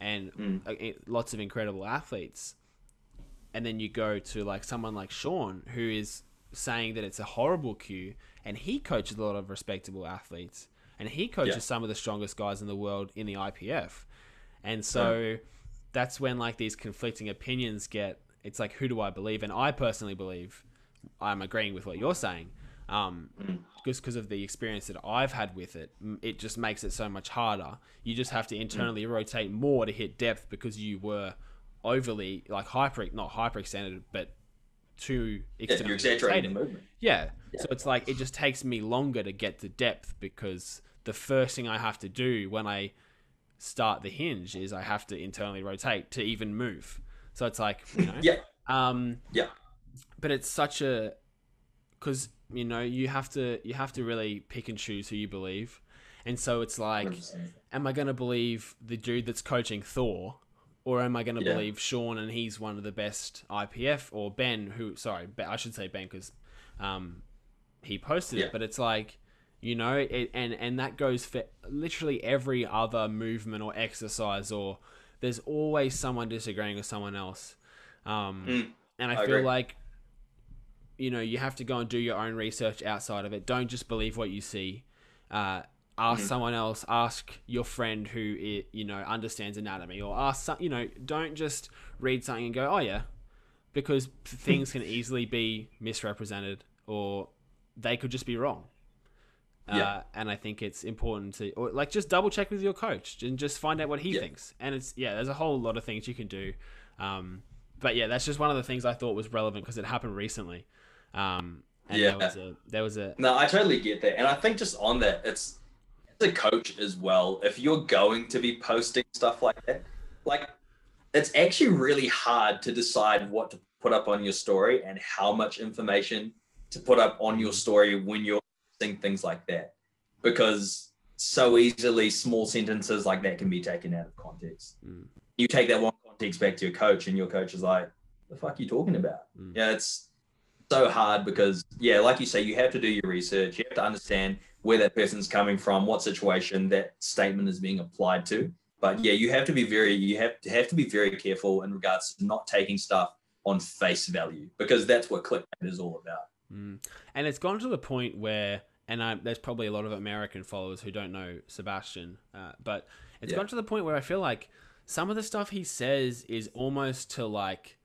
and mm. lots of incredible athletes, and then you go to like someone like Sean, who is saying that it's a horrible cue, and he coaches a lot of respectable athletes, and he coaches yeah. some of the strongest guys in the world in the I P F. And so yeah. that's when like these conflicting opinions get, it's like, who do I believe? And I personally believe I'm agreeing with what you're saying, um, just because of the experience that I've had with it. It just makes it so much harder. You just have to internally rotate more to hit depth, because you were overly like hyper, not hyperextended, but too extended. Yeah, you're exaggerating the movement. Yeah. yeah. So it's like, it just takes me longer to get to depth, because the first thing I have to do when I start the hinge is I have to internally rotate to even move. So it's like, you know, yeah, um, yeah, but it's such a, because you know you have to you have to really pick and choose who you believe, and so it's like, am I gonna believe the dude that's coaching Thor, or am I gonna yeah. believe Sean and he's one of the best I P F, or Ben who sorry I should say Ben because, um, he posted yeah. it, but it's like, you know, it, and and that goes for literally every other movement or exercise, or there's always someone disagreeing with someone else. Um, mm, and I, I feel agree. like, you know, you have to go and do your own research outside of it. Don't just believe what you see. Uh, ask mm. someone else, ask your friend who, it, you know, understands anatomy, or ask, some, you know, don't just read something and go, oh yeah, because things can easily be misrepresented, or they could just be wrong. Yeah. Uh, and I think it's important to, or like, just double check with your coach and just find out what he yeah. thinks. And it's, yeah, there's a whole lot of things you can do. Um, but yeah, that's just one of the things I thought was relevant, because it happened recently. Um, and yeah. there was a, there was a, no, I totally get that. And I think just on that, it's, as a coach as well, if you're going to be posting stuff like that, like, it's actually really hard to decide what to put up on your story and how much information to put up on your story when you're things like that, because so easily small sentences like that can be taken out of context. Mm. You take that one context back to your coach, and your coach is like, the fuck are you talking about? Mm. Yeah, it's so hard, because yeah, like you say, you have to do your research, you have to understand where that person's coming from, what situation that statement is being applied to. But yeah, you have to be very you have to have to be very careful in regards to not taking stuff on face value, because that's what clickbait is all about. Mm. And it's gone to the point where, and I, there's probably a lot of American followers who don't know Sebastian, uh, but it's yeah. gone to the point where I feel like some of the stuff he says is almost to like,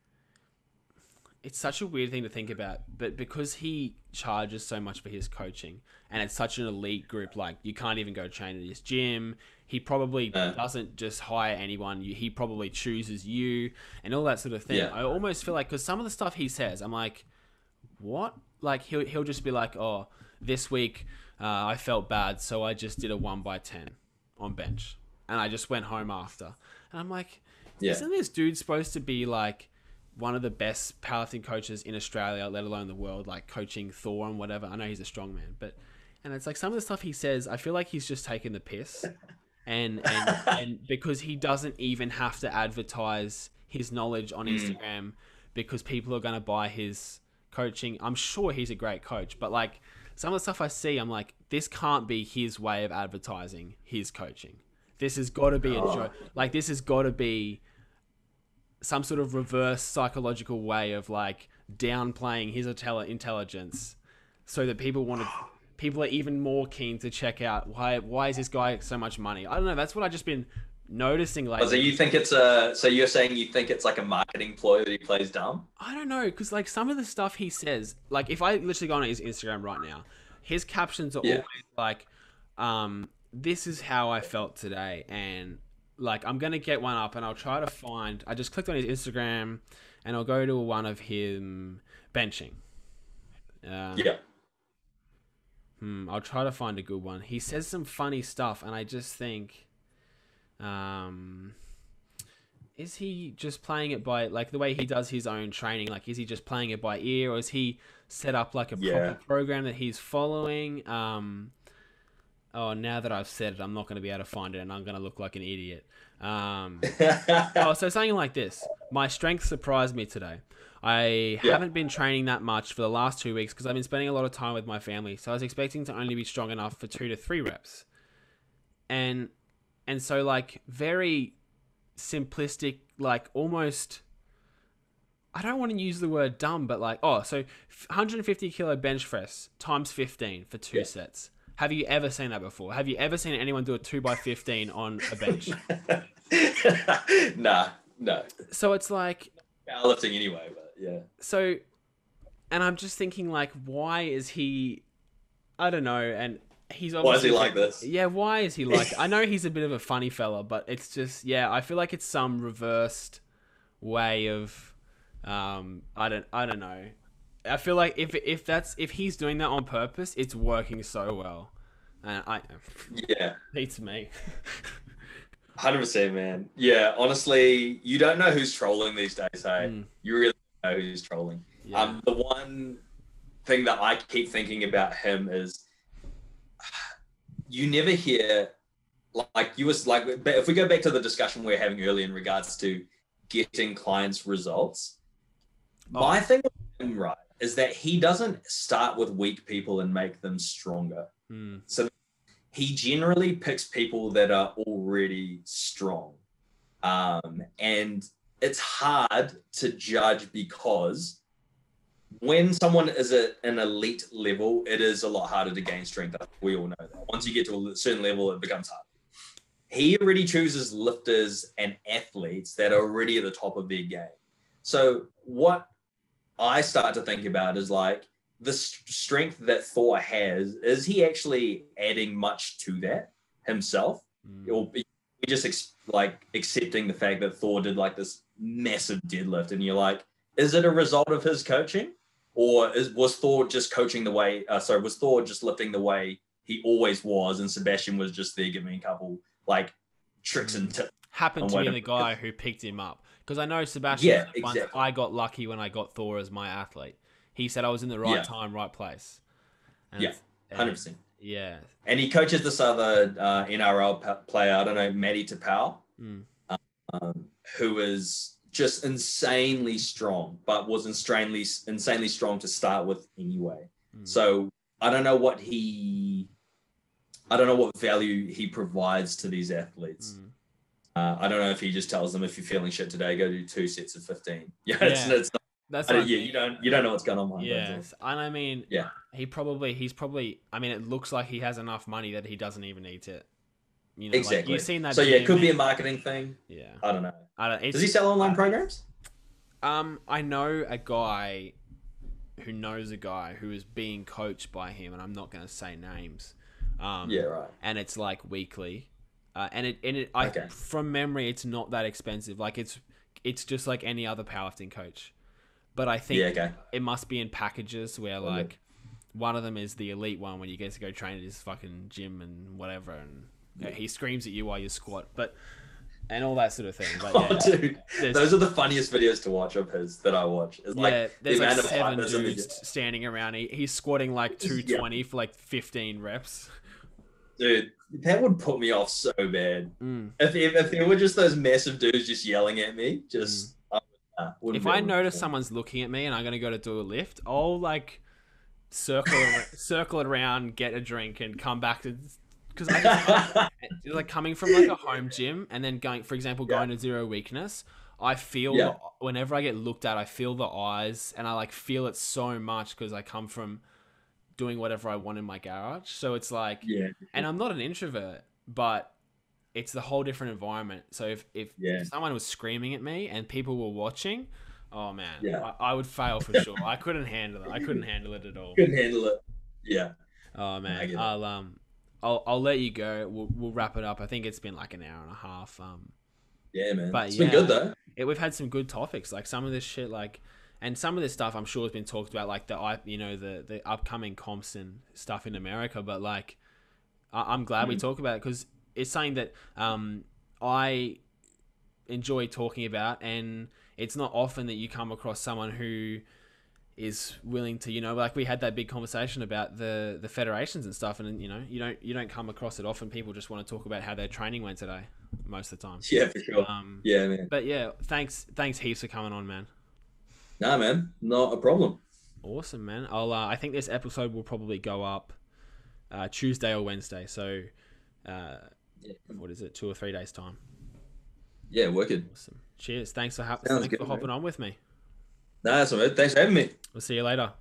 it's such a weird thing to think about, but because he charges so much for his coaching, and it's such an elite group, like you can't even go train at his gym. He probably uh, doesn't just hire anyone. He probably chooses you and all that sort of thing. Yeah. I almost feel like, because some of the stuff he says, I'm like, what? Like he'll, he'll just be like, oh, this week uh, I felt bad, so I just did a one by ten on bench, and I just went home after. And I'm like, yeah. isn't this dude supposed to be like one of the best powerlifting coaches in Australia, let alone the world, like coaching Thor and whatever? I know he's a strong man, but, and it's like some of the stuff he says, I feel like he's just taking the piss. And, and, and because he doesn't even have to advertise his knowledge on Instagram mm. because people are going to buy his coaching. I'm sure he's a great coach, but like some of the stuff I see, I'm like, this can't be his way of advertising his coaching. This has got to be a joke. Like this has got to be some sort of reverse psychological way of like downplaying his intelligence, so that people want to, people are even more keen to check out why why is this guy so much money. I don't know, that's what I've just been noticing lately. So you think it's a, so you're saying you think it's like a marketing ploy that he plays dumb? I don't know, because like some of the stuff he says, like if I literally go on his Instagram right now, his captions are yeah. always like, um, this is how I felt today, and like I'm gonna get one up, and I'll try to find, I just clicked on his Instagram and I'll go to one of him benching. Um, yeah. Hmm, I'll try to find a good one. He says some funny stuff, and I just think, Um, is he just playing it by, like, the way he does his own training? Like, is he just playing it by ear, or is he set up like a yeah. proper program that he's following? Um, oh, now that I've said it, I'm not going to be able to find it, and I'm going to look like an idiot. Um, oh, so something like this. My strength surprised me today. I yeah. haven't been training that much for the last two weeks because I've been spending a lot of time with my family. So I was expecting to only be strong enough for two to three reps. And, and so, like, very simplistic, like, almost, I don't want to use the word dumb, but like, oh, so one hundred fifty kilo bench press times fifteen for two yeah. sets. Have you ever seen that before? Have you ever seen anyone do a two by fifteen on a bench? Nah, no. So it's like powerlifting anyway, but yeah. So, and I'm just thinking, like, why is he, I don't know, and he's obviously, why is he like this? Yeah, why is he like, I know he's a bit of a funny fella, but it's just, yeah, I feel like it's some reversed way of, um, I don't, I don't know. I feel like if if that's if he's doing that on purpose, it's working so well, and I yeah, beats me. one hundred percent, man. Yeah, honestly, you don't know who's trolling these days. Hey, mm. you really don't know who's trolling. Yeah. Um, the one thing that I keep thinking about him is you never hear like you was like if we go back to the discussion we were having earlier in regards to getting clients results. Oh. My thing with him, right, is that he doesn't start with weak people and make them stronger. Mm. So he generally picks people that are already strong. Um, and it's hard to judge because when someone is at an elite level, it is a lot harder to gain strength. We all know that. Once you get to a certain level, it becomes hard. He already chooses lifters and athletes that are already at the top of their game. So what I start to think about is like the st- strength that Thor has, is he actually adding much to that himself? Mm. Or be just ex- like accepting the fact that Thor did like this massive deadlift and you're like, is it a result of his coaching? Or is, was Thor just coaching the way, uh, sorry, was Thor just lifting the way he always was and Sebastian was just there giving a couple like tricks and tips? Happened to be the guy who picked him up. Because I know Sebastian, yeah, exactly. once I got lucky when I got Thor as my athlete. He said I was in the right yeah. time, right place. And yeah, one hundred percent. Yeah. And he coaches this other uh, N R L player, I don't know, Matty Tapau, mm. um, who is just insanely strong, but was insanely, insanely strong to start with anyway. Mm. So I don't know what he, I don't know what value he provides to these athletes. Mm. Uh, I don't know if he just tells them if you're feeling shit today, go do two sets of fifteen. Yeah, yeah. It's, it's not, that's yeah. I mean. You don't you don't know what's going on. Like yeah, that, and I mean, yeah, he probably he's probably. I mean, it looks like he has enough money that he doesn't even need it. You know, exactly. Like, you've seen that. So yeah, it could be a marketing thing. Yeah, I don't know. I don't. Does he sell online programs? Um, I know a guy who knows a guy who is being coached by him, and I'm not going to say names. Um, yeah, right. And it's like weekly. Uh, and it, and it, I, okay. from memory, it's not that expensive. Like it's, it's just like any other powerlifting coach, but I think yeah, okay. it must be in packages where like mm-hmm. one of them is the elite one where you get to go train at his fucking gym and whatever. And you know, he screams at you while you squat, but, and all that sort of thing. But, yeah, oh, dude, those are the funniest videos to watch of his that I watch. It's yeah, like there's the like seven dudes standing around. He, he's squatting like two twenty yeah. for like fifteen reps. Dude, that would put me off so bad. Mm. If, if if there were just those massive dudes just yelling at me, just mm. I would, uh, if I notice someone's looking at me and I'm gonna go to do a lift, I'll like circle circle it around, get a drink, and come back to because I just, like coming from like a home gym and then going, for example, going yeah. to Zero Weakness. I feel yeah. the, whenever I get looked at, I feel the eyes, and I like feel it so much because I come from doing whatever I want in my garage. So it's like, yeah. and I'm not an introvert, but it's the whole different environment. So if, if yeah. someone was screaming at me and people were watching, oh man, yeah. I, I would fail for sure. I couldn't handle it. I couldn't handle it at all. Couldn't handle it. Yeah. Oh man. I'll, um, I'll, I'll let you go. We'll, we'll wrap it up. I think it's been like an hour and a half. Um, yeah, man. But it's yeah, been good though. It, we've had some good topics. Like some of this shit, like, and some of this stuff I'm sure has been talked about, like the you know the the upcoming comps and stuff in America. But like, I'm glad mm. we talk about it because it's something that um I enjoy talking about, and it's not often that you come across someone who is willing to, you know, like we had that big conversation about the the federations and stuff, and you know, you don't you don't come across it often. People just want to talk about how their training went today most of the time. Yeah, for sure. Um, yeah, man. But yeah, thanks thanks heaps for coming on, man. Nah, man, not a problem. Awesome, man. I'll uh, I think this episode will probably go up uh, Tuesday or Wednesday. So uh, yeah. what is it, two or three days time? Yeah, working. Awesome. Cheers. Thanks for ha- thanks good, for hopping man. on with me. Nice, man. Thanks for having me. We'll see you later.